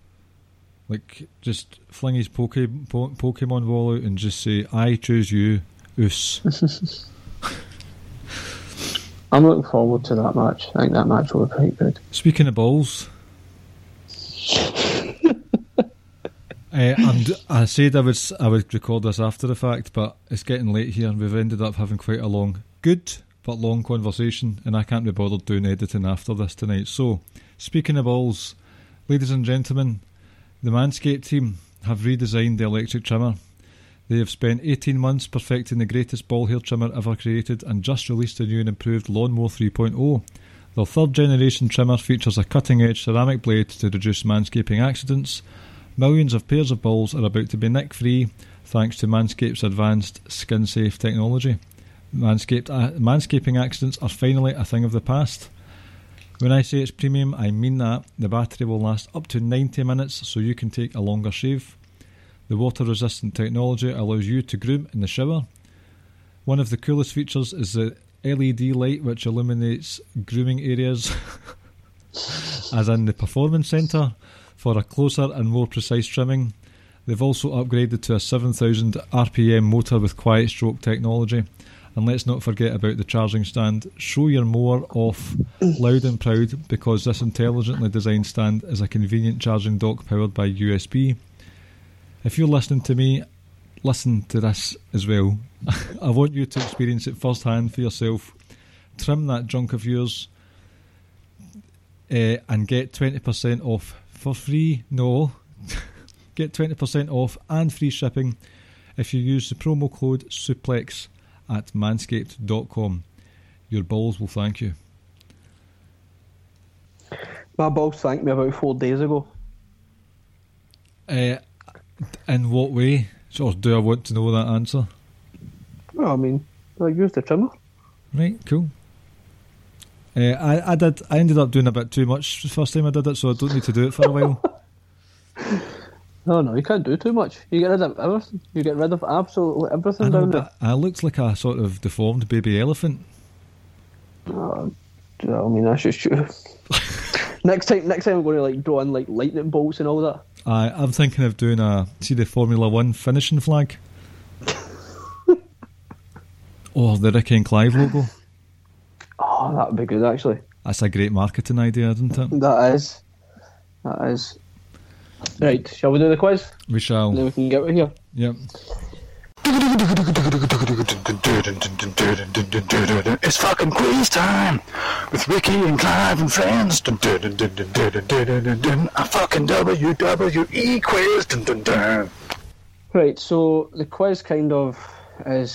Like, just fling his Pokemon ball out and just say, I choose you, Oos. I'm looking forward to that match. I think that match will be quite good. Speaking of balls... I said I would record this after the fact, but it's getting late here and we've ended up having quite a long conversation, and I can't be bothered doing editing after this tonight. So, speaking of balls, ladies and gentlemen, the Manscaped team have redesigned the electric trimmer. They have spent 18 months perfecting the greatest ball hair trimmer ever created and just released a new and improved Lawnmower 3.0. Their third generation trimmer features a cutting edge ceramic blade to reduce manscaping accidents. Millions of pairs of balls are about to be nick-free thanks to Manscaped's advanced skin-safe technology. Manscaping accidents are finally a thing of the past. When I say it's premium, I mean that. The battery will last up to 90 minutes, so you can take a longer shave. The water-resistant technology allows you to groom in the shower. One of the coolest features is the LED light, which illuminates grooming areas, as in the performance centre, for a closer and more precise trimming. They've also upgraded to a 7,000 RPM motor with quiet stroke technology. And let's not forget about the charging stand. Show your mower off loud and proud, because this intelligently designed stand is a convenient charging dock powered by USB. If you're listening to me, listen to this as well. I want you to experience it firsthand for yourself. Trim that junk of yours and get 20% off. For free, no. Get 20% off and free shipping if you use the promo code SUPLEX at manscaped.com. Your balls will thank you. My balls thanked me about 4 days ago. In what way? Or do I want to know that answer? Well, I mean, I used the trimmer. Right, cool. I ended up doing a bit too much the first time I did it, so I don't need to do it for a while. No, you can't do too much. You get rid of everything. You get rid of absolutely everything down there. I looked like a sort of deformed baby elephant. I mean, that's just true. Next time I'm going to like draw in like lightning bolts and all that. I'm thinking of doing the Formula 1 finishing flag, or the Ricky and Clive logo. Oh, that would be good, actually. That's a great marketing idea, isn't it? That is. Right, shall we do the quiz? We shall. Then we can get out of here. Yep. It's fucking quiz time with Ricky and Clive and friends. A fucking WWE quiz. Right, so the quiz kind of is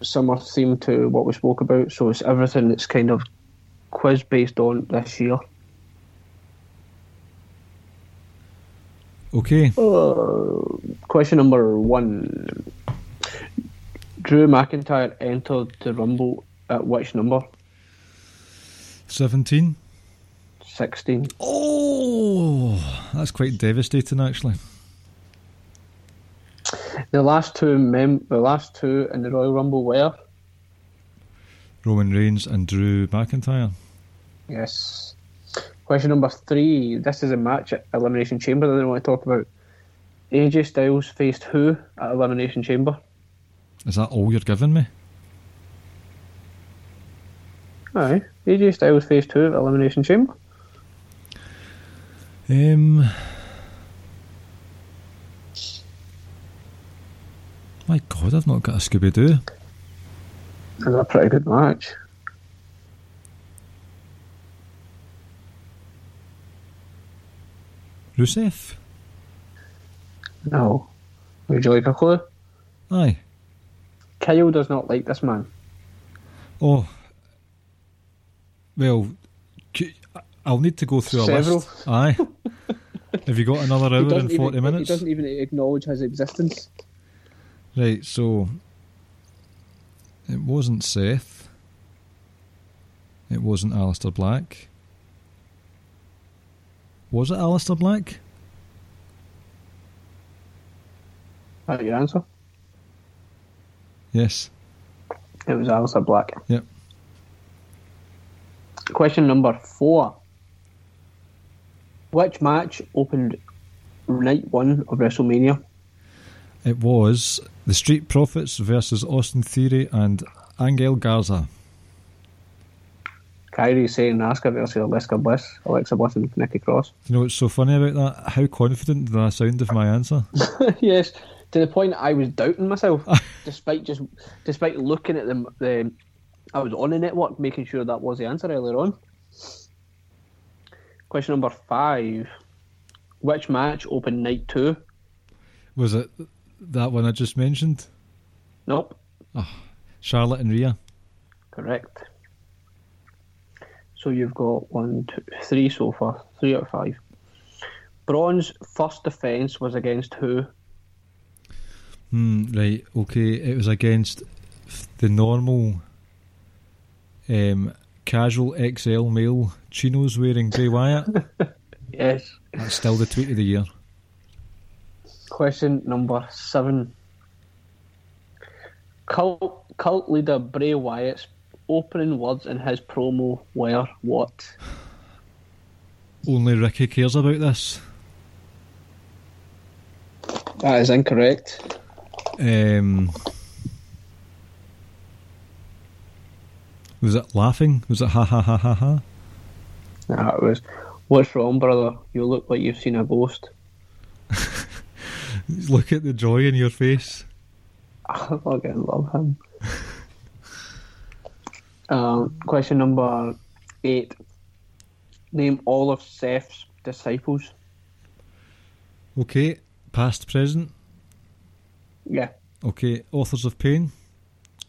similar theme to what we spoke about. So it's everything that's kind of quiz based on this year. Okay. Question number one. Drew McIntyre entered the Rumble at which number? 17. 16. Oh, that's quite devastating, actually. The last two in the Royal Rumble were? Roman Reigns and Drew McIntyre. Yes. Question number three. This is a match at Elimination Chamber that I want to talk about. AJ Styles faced who at Elimination Chamber? Is that all you're giving me? Aye. AJ Styles faced who at Elimination Chamber? My God, I've not got a Scooby-Doo. That's a pretty good match. Rusev? No. Would you like a clue? Aye. Kyle does not like this man. Oh. Well, I'll need to go through a list. Aye. Have you got another hour and 40 minutes? He doesn't even acknowledge his existence. Right, so it wasn't Seth. It wasn't Alistair Black. Was it Alistair Black? Is that your answer? Yes. It was Alistair Black. Yep. Question number four. Which match opened night one of WrestleMania? It was the Street Profits versus Austin Theory and Angel Garza. Kyrie's saying Asuka versus Alexa Bliss and Nikki Cross. You know what's so funny about that? How confident did I sound of my answer? Yes, to the point I was doubting myself, despite looking at the I was on the network making sure that was the answer earlier on. Question number five. Which match opened night two? Was it that one I just mentioned? Nope. Oh, Charlotte and Rhea. Correct. So you've got 1, 2, 3 so far. 3 out of 5. Braun's first defence was against who? Right, okay. It was against the normal casual XL male chinos wearing Bray Wyatt. Yes. That's still the tweet of the year. Question number 7. Cult leader Bray Wyatt's opening words in his promo were what? Only Ricky cares about this. That is incorrect. Was it laughing? Was it ha ha ha ha ha? Nah, it was, what's wrong, brother? You look like you've seen a ghost. Look at the joy in your face. I fucking love him. Question number 8. Name all of Seth's disciples. Okay, past, present. Yeah. Okay, authors of pain.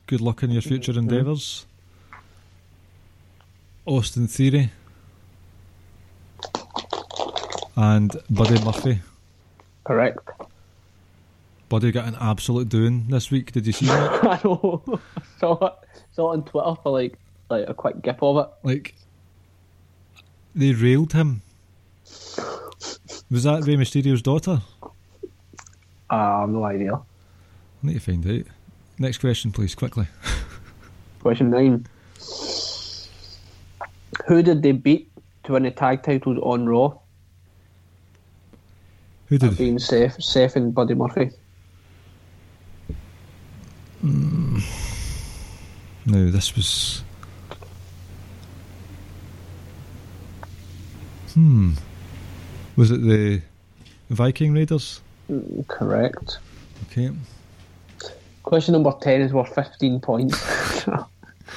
Good luck in your future endeavours. Austin Theory and Buddy Murphy. Correct. Buddy got an absolute doing this week. Did you see that? I know. I saw it on Twitter for like a quick gif of it. Like, they railed him. Was that Rey Mysterio's daughter? No idea. I need to find out. Next question, please, quickly. Question 9. Who did they beat to win the tag titles on Raw? Who did? Being Seth and Buddy Murphy. No, this was. Was it the Viking Raiders? Correct. Okay. Question number 10 is worth 15 points.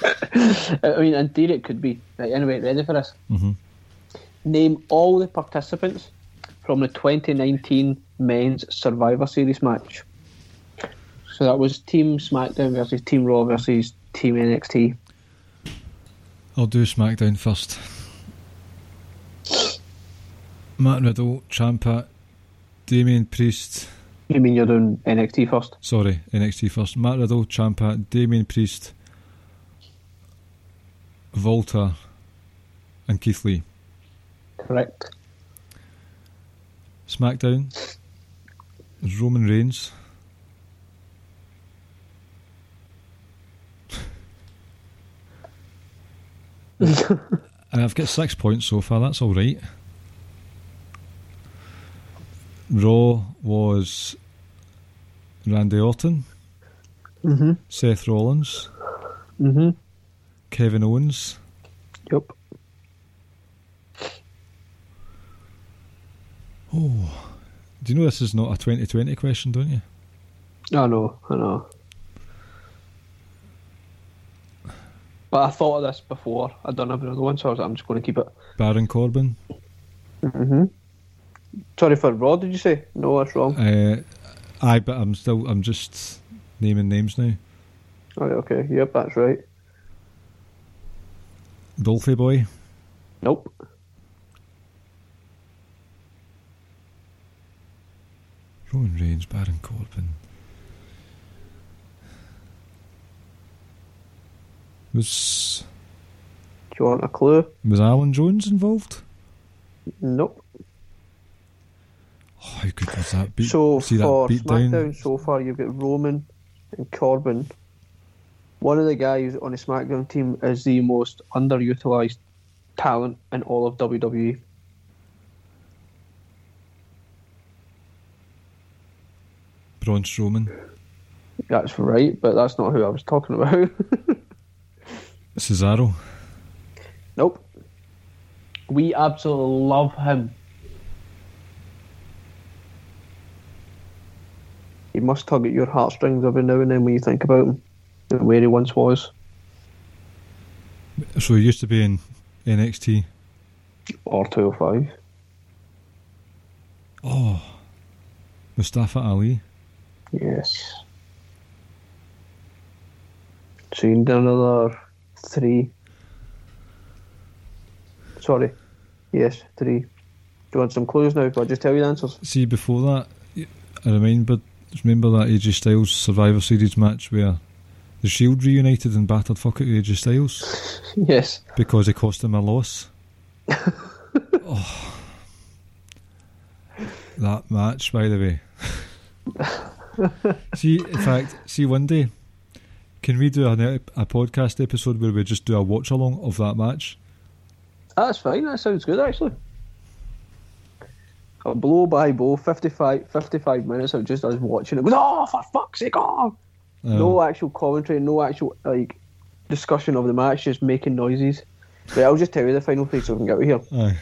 I mean, in theory it could be. Right, anyway, ready for this? Mm-hmm. Name all the participants from the 2019 Men's Survivor Series match. So that was Team SmackDown versus Team Raw versus Team NXT. I'll do SmackDown first. Matt Riddle, Ciampa, Damian Priest. You mean you're doing NXT first? Sorry, NXT first. Matt Riddle, Ciampa, Damian Priest, Walter and Keith Lee. Correct. SmackDown, Roman Reigns, and I've got 6 points so far, that's alright. Raw was Randy Orton, mm-hmm. Seth Rollins, mm-hmm. Kevin Owens. Yep. Oh, do you know this is not a 2020 question, don't you? I know. But I thought of this before. I'd done another one, so I'm just going to keep it. Baron Corbin. Mm-hmm. Sorry for Raw, did you say? No, that's wrong. But I'm just naming names now. Alright, okay. Yep, that's right. Dolphy Boy. Nope. Roman Reigns, Baron Corbin. Do you want a clue? Was Alan Jones involved? Nope. Oh, how good was that beat? So see for that SmackDown so far, you've got Roman and Corbin. One of the guys on the SmackDown team is the most underutilised talent in all of WWE. Braun Strowman. That's right, but that's not who I was talking about. Cesaro. Nope. We absolutely love him. He must tug at your heartstrings every now and then when you think about him and where he once was. So he used to be in NXT or 205. Oh, Mustafa Ali. Yes. So you need another 3. Sorry. Yes, 3. Do you want some clues now? Can I just tell you the answers? See, before that, I remember that AJ Styles Survivor Series match where the Shield reunited and battered fuck out AJ Styles. Yes. Because it cost him a loss. Oh. That match, by the way. See, one day, can we do a podcast episode where we just do a watch along of that match? That's fine, that sounds good actually. A blow by blow, 55 minutes of just us watching it. Oh, for fuck's sake, oh! No actual commentary, no actual discussion of the match, just making noises. Right, I'll just tell you the final place so we can get out of here. Aye.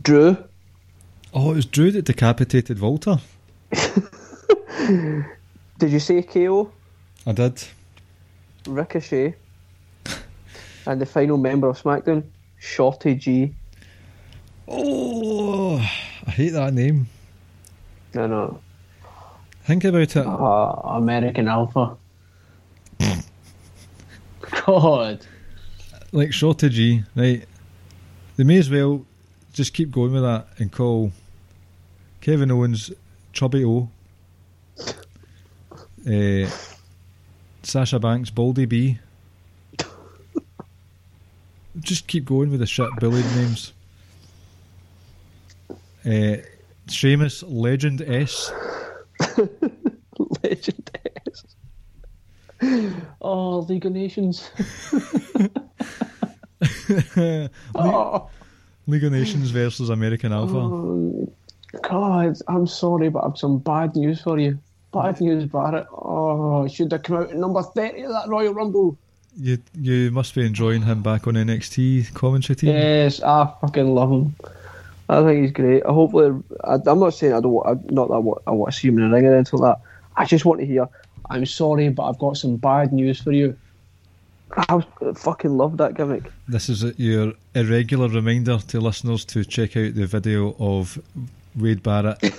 Drew. Oh, it was Drew that decapitated Walter. Did you say KO? I did. Ricochet. And the final member of SmackDown, Shorty G. Oh, I hate that name. I know. Think about it. American Alpha. God. Like Shorty G, right? They may as well just keep going with that and call Kevin Owens Chubby O, Sasha Banks Baldy B. Just keep going with the shit billion names. Sheamus Legend S. Legend S. Oh, League of Nations. League of Nations versus American Alpha. Oh. God, I'm sorry, but I've some bad news for you. Bad news, Barrett. Oh, should have come out at number 30 of that Royal Rumble. You must be enjoying him back on NXT commentary team. Yes, I fucking love him. I think he's great. I'm not saying I don't. I want to see him in the ring or anything like that. I just want to hear, "I'm sorry, but I've got some bad news for you." I fucking love that gimmick. This is your irregular reminder to listeners to check out the video of Wade Barrett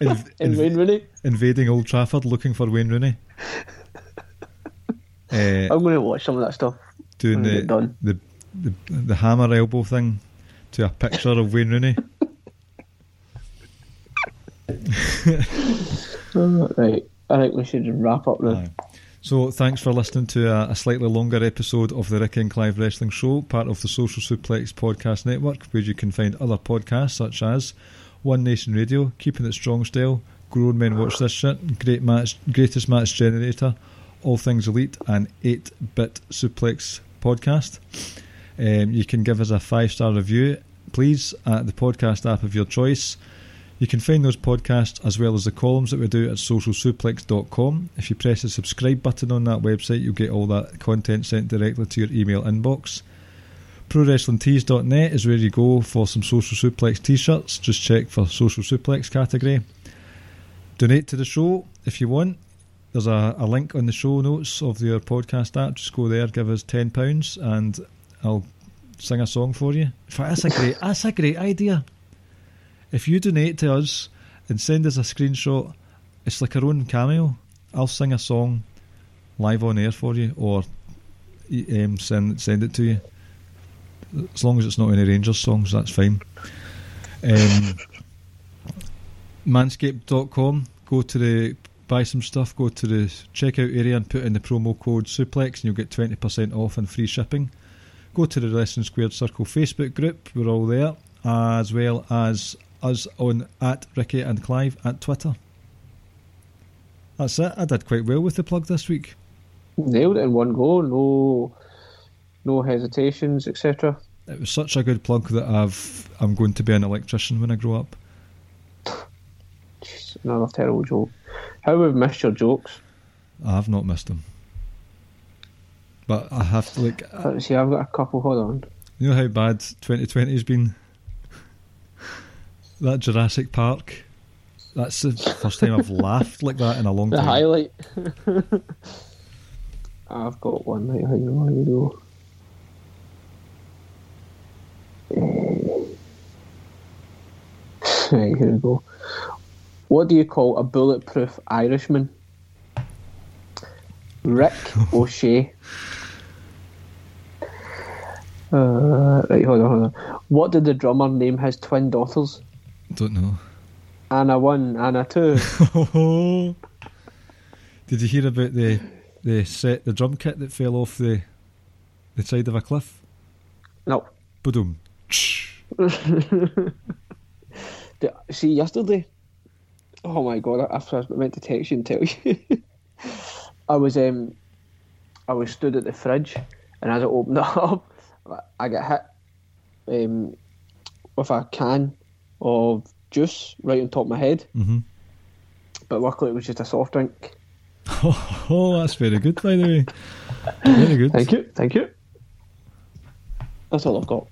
and Wayne Rooney invading Old Trafford looking for Wayne Rooney. I'm going to watch some of that stuff. Doing the hammer elbow thing to a picture of Wayne Rooney. Right, I think we should wrap up now. So thanks for listening to a slightly longer episode of the Ricky and Clive Wrestling Show, part of the Social Suplex Podcast Network, where you can find other podcasts such as One Nation Radio, Keeping It Strong Style, Grown Men Watch This Shit, Greatest Match Generator, All Things Elite, and 8-Bit Suplex Podcast. You can give us a 5-star review, please, at the podcast app of your choice. You can find those podcasts as well as the columns that we do at socialsuplex.com. If you press the subscribe button on that website, you'll get all that content sent directly to your email inbox. ProWrestlingTees.net is where you go for some Social Suplex t-shirts. Just check for Social Suplex category. Donate to the show if you want. There's a link on the show notes of your podcast app. Just go there, give us £10 and I'll sing a song for you. In fact, that's a great idea. If you donate to us and send us a screenshot, it's like our own cameo. I'll sing a song live on air for you, or send it to you. As long as it's not any Rangers songs, that's fine. Manscaped.com, go to the buy some stuff, go to the checkout area and put in the promo code SUPLEX and you'll get 20% off and free shipping. Go to the Wrestling Squared Circle Facebook group, we're all there, as well as us on at Ricky and Clive at Twitter. That's it. I did quite well with the plug this week. Nailed it in one go. No hesitations, etc. It was such a good plug that I'm going to be an electrician when I grow up. Jeez, another terrible joke. How have we missed your jokes? I have not missed them. But I have to like. Let's see, I've got a couple. Hold on. You know how bad 2020 has been? That Jurassic Park, that's the first time I've laughed like that in a long time. The highlight. I've got one. Hang on, here we go. Right, here we go. What do you call a bulletproof Irishman? Rick O'Shea. Right, hold on. What did the drummer name his twin daughters? Don't know. Anna 1, Anna 2. Did you hear about the drum kit that fell off the side of a cliff? No. Boom. See, yesterday, oh my god, I meant to text you and tell you. I was stood at the fridge, and as I opened it up, I got hit with a can of juice right on top of my head, mm-hmm. But luckily it was just a soft drink. Oh, that's very good, by the way. Very good. Thank you. That's all I've got.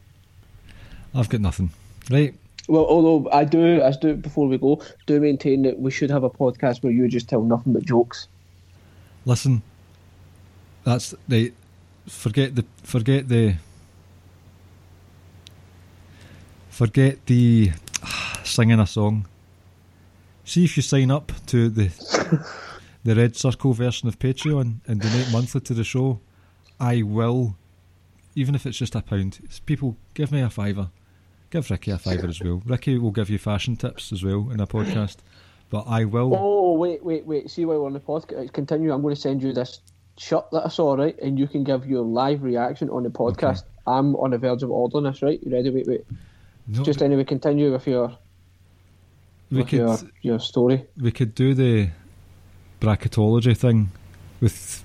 I've got nothing. Right. Well, although I do before we go, do maintain that we should have a podcast where you just tell nothing but jokes. Listen, that's right. Forget the singing a song. See if you sign up to the Red Circle version of Patreon and donate monthly to the show. I will, even if it's just £1. People, give me a £5. Give Ricky a £5 as well. Ricky will give you fashion tips as well in a podcast. But I will. Oh, wait. See why we're on the podcast. Continue. I'm going to send you this shirt that I saw, right? And you can give your live reaction on the podcast. Okay. I'm on the verge of ordering this, right? You ready? Wait. No, just anyway, continue with your story. We could do the bracketology thing with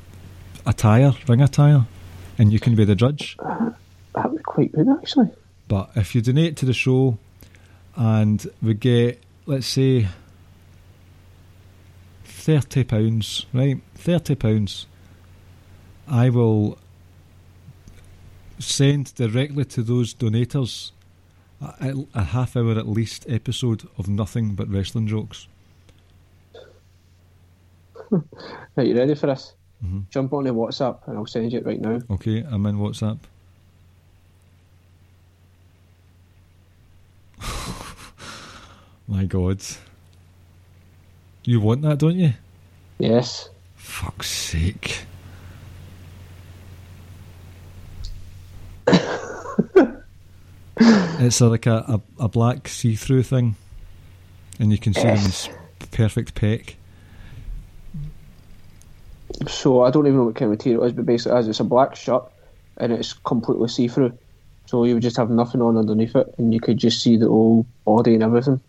ring attire, and you can be the judge. That would be quite good, actually. But if you donate to the show, and we get, let's say, £30, right? £30, I will send directly to those donators a half hour at least episode of nothing but wrestling jokes. Right, you ready for this? Mm-hmm. Jump onto WhatsApp and I'll send you it right now. Okay, I'm in WhatsApp. My God. You want that, don't you? Yes. Fuck's sake. It's like a black see-through thing, and you can see them in perfect peck. So I don't even know what kind of material it is, but basically it's a black shirt and it's completely see-through, so you would just have nothing on underneath it and you could just see the whole body and everything.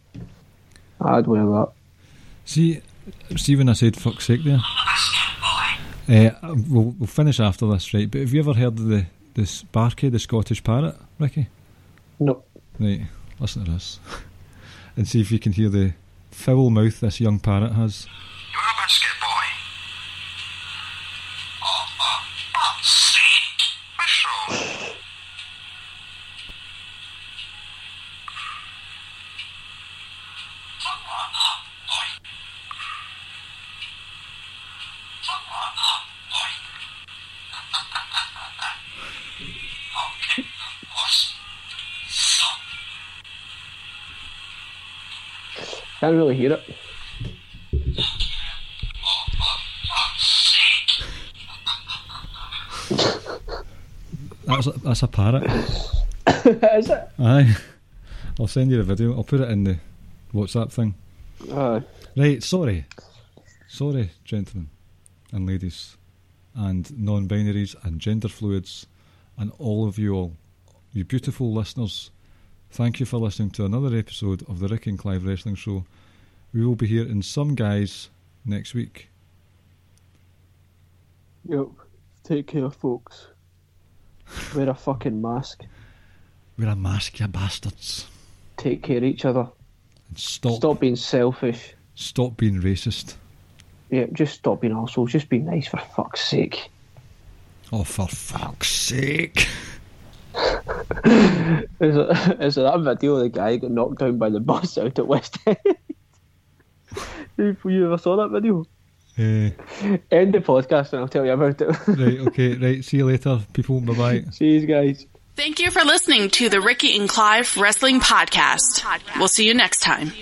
I'd wear that. See when I said fuck's sake there, we'll finish after this, right? But have you ever heard of this Barkey, the Scottish parrot, Ricky? No. Right, listen to this and see if you can hear the foul mouth this young parrot has. You're a biscuit boy. Can't really hear it. That's a parrot. Is it? Aye. I'll send you the video. I'll put it in the WhatsApp thing. Right, sorry. Sorry, gentlemen and ladies and non-binaries and gender fluids and all of you all, you beautiful listeners. Thank you for listening to another episode of the Rick and Clive Wrestling Show. We will be here in some guise next week. Yep. Take care, folks. Wear a fucking mask. Wear a mask, you bastards. Take care of each other. And stop being selfish. Stop being racist. Yeah, just stop being arseholes. Just be nice, for fuck's sake. Oh, for fuck's sake. Is it that video of the guy got knocked down by the bus out at West End? You ever saw that video? End the podcast and I'll tell you about it. Right, okay, right, see you later, people. Bye bye. See you guys. Thank you for listening to the Ricky and Clive Wrestling Podcast. We'll see you next time.